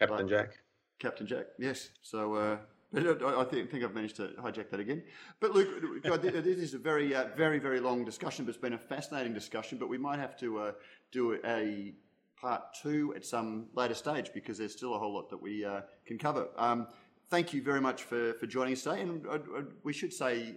Captain Jack, yes. So I think I've managed to hijack that again. But Luke, God, this is a very, very, very long discussion, but it's been a fascinating discussion. But we might have to do a part 2 at some later stage because there's still a whole lot that we can cover. Thank you very much for joining us today, and we should say.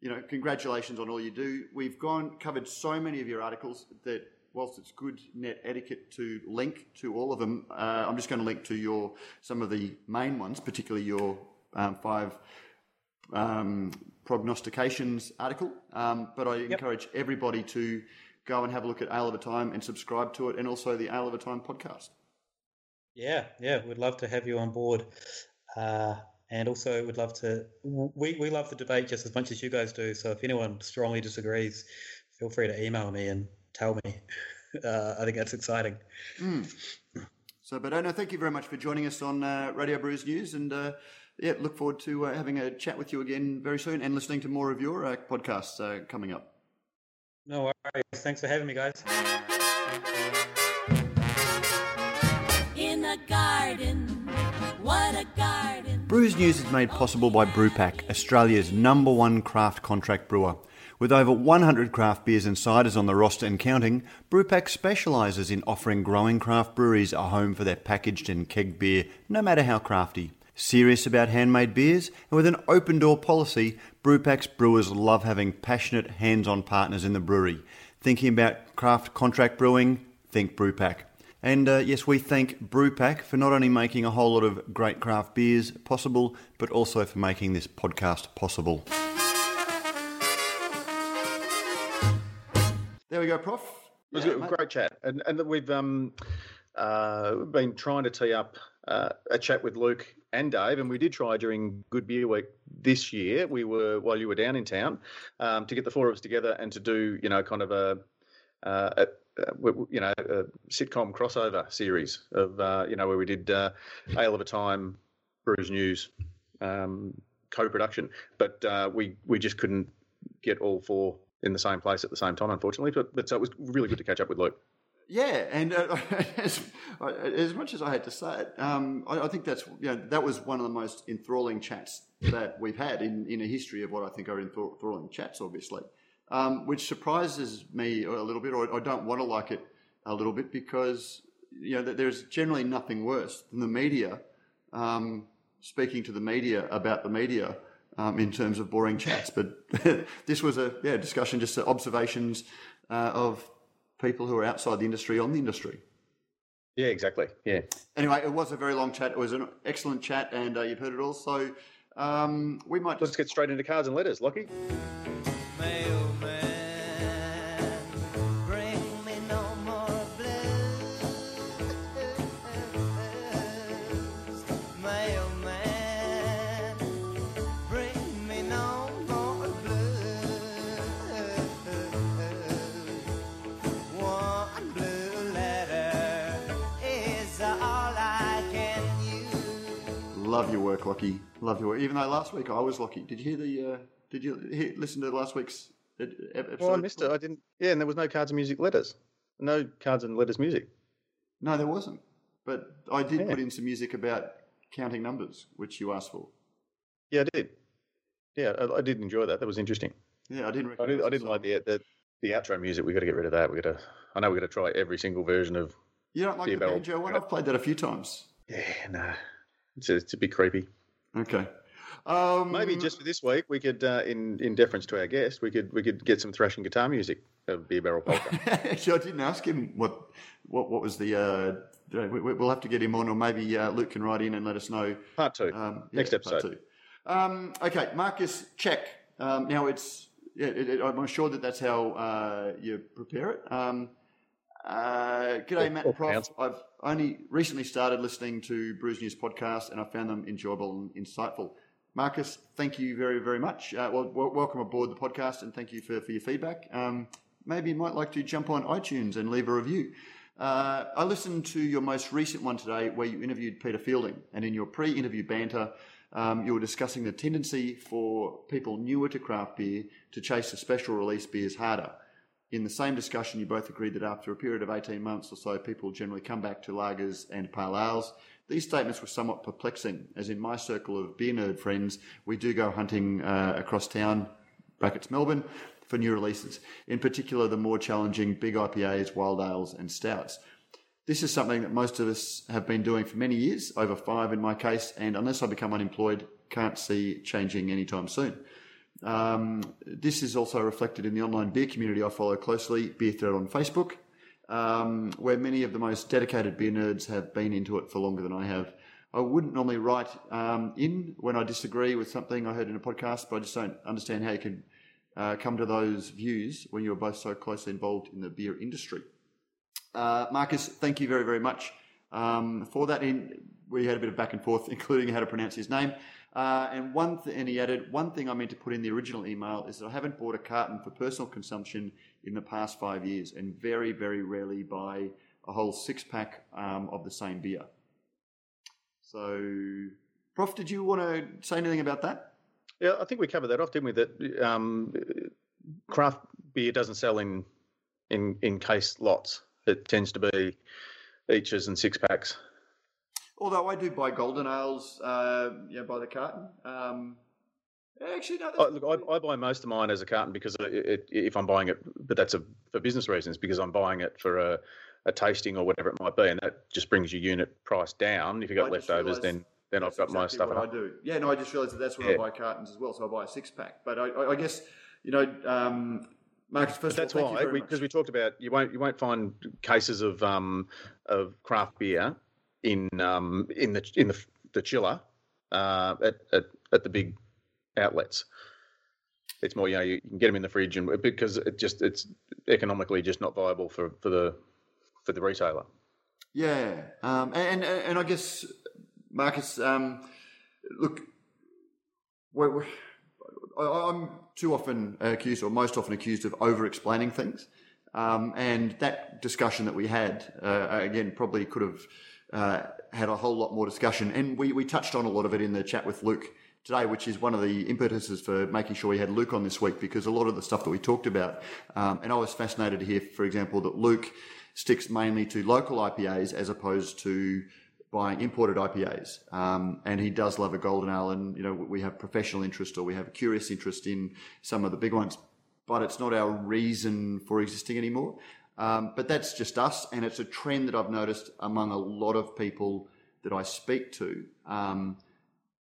You know, congratulations on all you do. We've covered so many of your articles that whilst it's good net etiquette to link to all of them, I'm just going to link to some of the main ones, particularly your 5 prognostications article. But I encourage everybody to go and have a look at Ale of a Time and subscribe to it, and also the Ale of a Time podcast. Yeah, we'd love to have you on board. And also would love to – we love the debate just as much as you guys do, so if anyone strongly disagrees, feel free to email me and tell me. I think that's exciting. Mm. So, but Ono, thank you very much for joining us on Radio Brews News, and, look forward to having a chat with you again very soon and listening to more of your podcasts coming up. No worries. Thanks for having me, guys. In the garden, what a garden. Brews News is made possible by Brewpack, Australia's #1 craft contract brewer. With over 100 craft beers and ciders on the roster and counting, Brewpack specialises in offering growing craft breweries a home for their packaged and kegged beer, no matter how crafty. Serious about handmade beers, and with an open-door policy, Brewpack's brewers love having passionate, hands-on partners in the brewery. Thinking about craft contract brewing? Think Brewpack. And yes, we thank Brewpack for not only making a whole lot of great craft beers possible, but also for making this podcast possible. There we go, Prof. It was a great chat. And we've been trying to tee up a chat with Luke and Dave, and we did try during Good Beer Week this year. We were, while you were down in town, to get the four of us together and to do, you know, kind of a sitcom crossover series of, you know, where we did Ale of a Time, Brews News, co-production. But we just couldn't get all four in the same place at the same time, unfortunately. But so it was really good to catch up with Luke. Yeah, and as much as I had to say it, I think that's, you know, that was one of the most enthralling chats that we've had in a history of what I think are enthralling chats, obviously. Which surprises me a little bit, or I don't want to like it a little bit, because, you know, there's generally nothing worse than the media speaking to the media about the media in terms of boring chats. But this was a discussion, just observations of people who are outside the industry on the industry. Yeah, exactly. Yeah. Anyway, it was a very long chat. It was an excellent chat, and you've heard it all. So we might let's get straight into cards and letters, Lockie. Love your work, Lockie. Love your work. Even though last week I was Lockie. Did you hear the? Did you listen to last week's episode? Well, I missed it. I didn't. Yeah, and there was no cards and music letters. No cards and letters music. No, there wasn't. But I did put in some music about counting numbers, which you asked for. Yeah, I did. Yeah, I did enjoy that. That was interesting. Yeah, I didn't. I didn't like the outro music. We've got to get rid of that. I know we've got to try every single version of. You don't like the banjo one? I've played that a few times. Yeah, no. It's a bit creepy. Okay. Maybe just for this week, we could, in deference to our guest, we could get some thrashing guitar music of Beer Barrel Polka. Actually, I didn't ask him what was the. We'll have to get him on, or maybe Luke can write in and let us know. Part two. Next episode. Part two. Okay, Marcus, check. Now it's. I'm sure that's how you prepare it. G'day, Matt and Prof. I've only recently started listening to Brews News podcast, and I found them enjoyable and insightful. Marcus, thank you very, very much. Welcome aboard the podcast, and thank you for your feedback. Maybe you might like to jump on iTunes and leave a review. I listened to your most recent one today where you interviewed Peter Fielding, and in your pre-interview banter, you were discussing the tendency for people newer to craft beer to chase the special release beers harder. In the same discussion, you both agreed that after a period of 18 months or so, people generally come back to lagers and pale ales. These statements were somewhat perplexing, as in my circle of beer nerd friends, we do go hunting across town, brackets Melbourne, for new releases, in particular the more challenging big IPAs, wild ales and stouts. This is something that most of us have been doing for many years, over 5 in my case, and unless I become unemployed, can't see changing anytime soon. This is also reflected in the online beer community I follow closely, Beer Thread on Facebook, where many of the most dedicated beer nerds have been into it for longer than I have. I wouldn't normally write in when I disagree with something I heard in a podcast, but I just don't understand how you can come to those views when you're both so closely involved in the beer industry. Marcus, thank you very, very much for that. We had a bit of back and forth, including how to pronounce his name. And he added, one thing I meant to put in the original email is that I haven't bought a carton for personal consumption in the past 5 years, and very, very rarely buy a whole 6-pack of the same beer. So, Prof, did you want to say anything about that? Yeah, I think we covered that off, didn't we? That craft beer doesn't sell in case lots. It tends to be eachers and 6-packs. Although I do buy golden ales, by the carton. Actually, no. I buy most of mine as a carton because if I'm buying it, but that's for business reasons, because I'm buying it for a tasting or whatever it might be, and that just brings your unit price down. If you got leftovers, then I've got my stuff. What I do. Yeah, no, I just realised that's when I buy cartons as well, so I buy a 6-pack. But I guess Marcus, first of all, that's why, because we talked about you won't find cases of craft beer in the chiller at the big outlets. It's more, you can get them in the fridge, and because it's economically just not viable for the retailer. Yeah, and I guess Marcus, look, I'm too often accused, or most often accused, of over-explaining things, and that discussion that we had again probably could have. Had a whole lot more discussion, and we touched on a lot of it in the chat with Luke today, which is one of the impetuses for making sure we had Luke on this week, because a lot of the stuff that we talked about, and I was fascinated to hear, for example, that Luke sticks mainly to local IPAs as opposed to buying imported IPAs, and he does love a golden ale, and we have professional interest, or we have a curious interest in some of the big ones, but it's not our reason for existing anymore. But that's just us, and it's a trend that I've noticed among a lot of people that I speak to.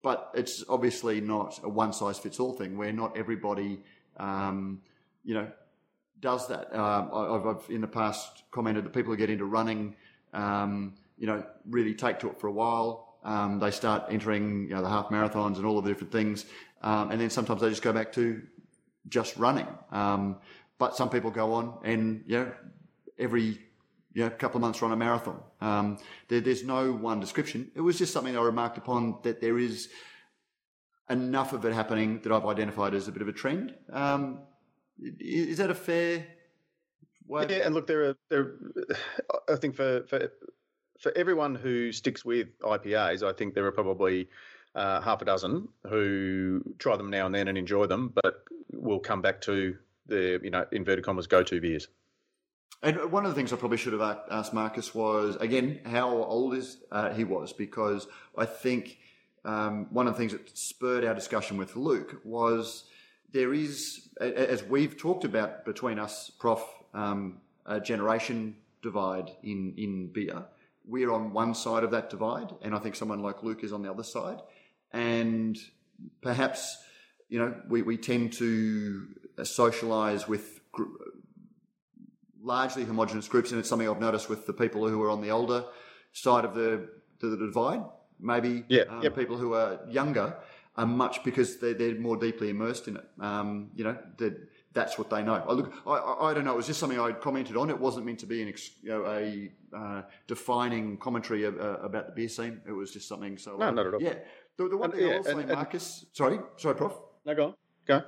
But it's obviously not a one-size-fits-all thing, where not everybody, does that. I've in the past commented that people who get into running, really take to it for a while. They start entering, the half marathons and all of the different things, and then sometimes they just go back to just running. But some people go on and, every couple of months run a marathon. There's no one description. It was just something I remarked upon, that there is enough of it happening that I've identified as a bit of a trend. Is that a fair way? Yeah, and look, I think for everyone who sticks with IPAs, I think there are probably half a dozen who try them now and then and enjoy them, but will come back to their, you know, inverted commas, go-to beers. And one of the things I probably should have asked Marcus was, again, how old is he was, because I think one of the things that spurred our discussion with Luke was there is, as we've talked about between us, Prof, a generation divide in beer. We're on one side of that divide, and I think someone like Luke is on the other side. And perhaps, you know, we tend to socialise with largely homogenous groups, and it's something I've noticed with the people who are on the older side of the divide. Maybe people who are younger are much, because they're more deeply immersed in it. You know, that's what they know. I don't know. It was just something I commented on. It wasn't meant to be a defining commentary about the beer scene. It was just something. So no, not at all. Yeah. The one thing I'll say, Marcus. Sorry, Prof. No, go on.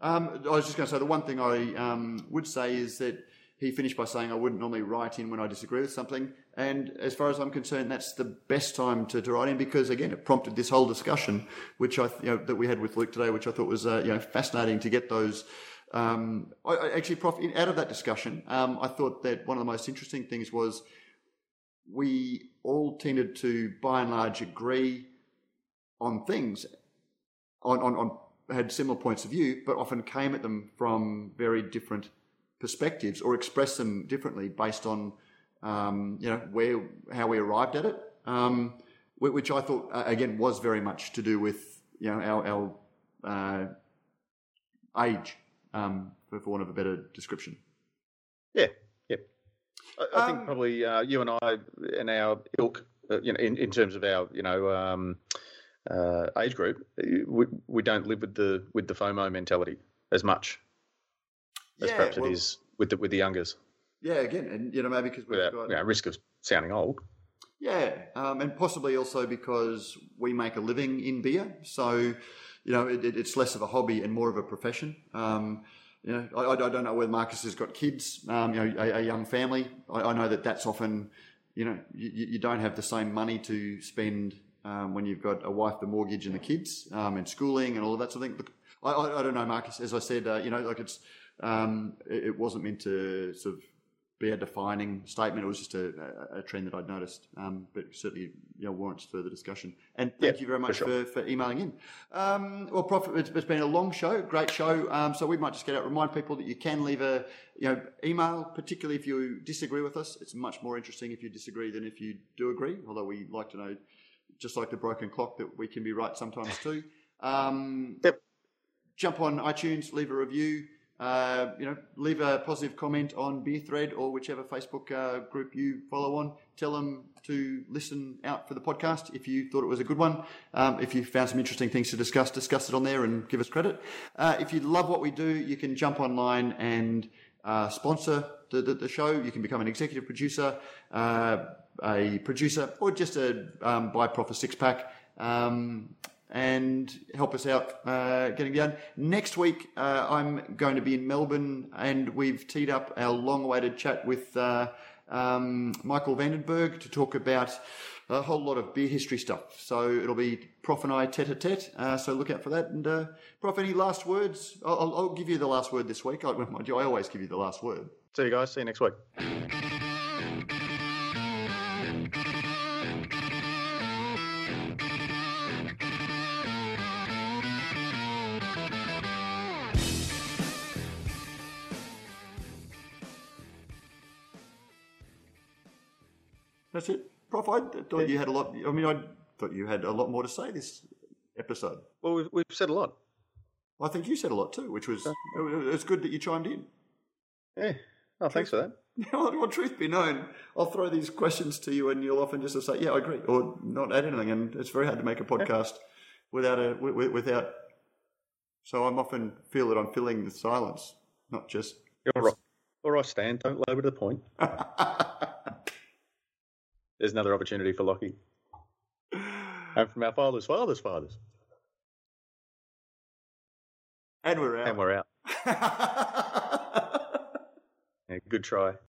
I was just going to say the one thing I would say is that he finished by saying I wouldn't normally write in when I disagree with something, and as far as I'm concerned, that's the best time to write in, because again, it prompted this whole discussion, which that we had with Luke today, which I thought was fascinating to get those. Actually, Prof, out of that discussion, I thought that one of the most interesting things was we all tended to, by and large, agree on things, on had similar points of view, but often came at them from very different perspectives or expressed them differently based on, how we arrived at it, which I thought, again, was very much to do with, you know, our age, for want of a better description. Yeah. I think probably you and I and our ilk, in terms of our, age group, we don't live with the FOMO mentality as much as perhaps it is with the youngers. Yeah, again, and maybe because we've got risk of sounding old. Yeah, and possibly also because we make a living in beer, so it's less of a hobby and more of a profession. I don't know whether Marcus has got kids, a young family. I know that's often, you don't have the same money to spend. When you've got a wife, the mortgage, and the kids, and schooling, and all of that sort of thing. Look, I don't know, Marcus. As I said, it's it wasn't meant to sort of be a defining statement. It was just a trend that I'd noticed, but certainly warrants further discussion. And thank you very much for emailing in. Well, Prof, it's been a long show, great show. So we might just get out. Remind people that you can leave a email, particularly if you disagree with us. It's much more interesting if you disagree than if you do agree. Although we like to know, just like the broken clock, that we can be right sometimes too. Jump on iTunes, leave a review, leave a positive comment on Beer Thread or whichever Facebook group you follow on. Tell them to listen out for the podcast if you thought it was a good one. If you found some interesting things to discuss it on there and give us credit. If you love what we do, you can jump online and sponsor the show. You can become an executive producer, a producer, or just buy Prof a six-pack and help us out getting down. Next week, I'm going to be in Melbourne, and we've teed up our long-awaited chat with Michael Vandenberg to talk about a whole lot of beer history stuff. So it'll be Prof and I tête-à-tête, so look out for that. And Prof, any last words? I'll give you the last word this week. I always give you the last word. See you guys. See you next week. That's it. Prof, I thought you had a lot. I mean, I thought you had a lot more to say this episode. Well, we've said a lot. I think you said a lot too, which was it's good that you chimed in. Yeah. Oh, thanks for that. Well, truth be known, I'll throw these questions to you, and you'll often just say, "Yeah, I agree," or not add anything. And it's very hard to make a podcast without. So I'm often feel that I'm filling the silence, not just. You're right. Or I stand. Don't labour to the point. There's another opportunity for Lockie. And from our father's father's fathers. And we're out. Yeah, good try.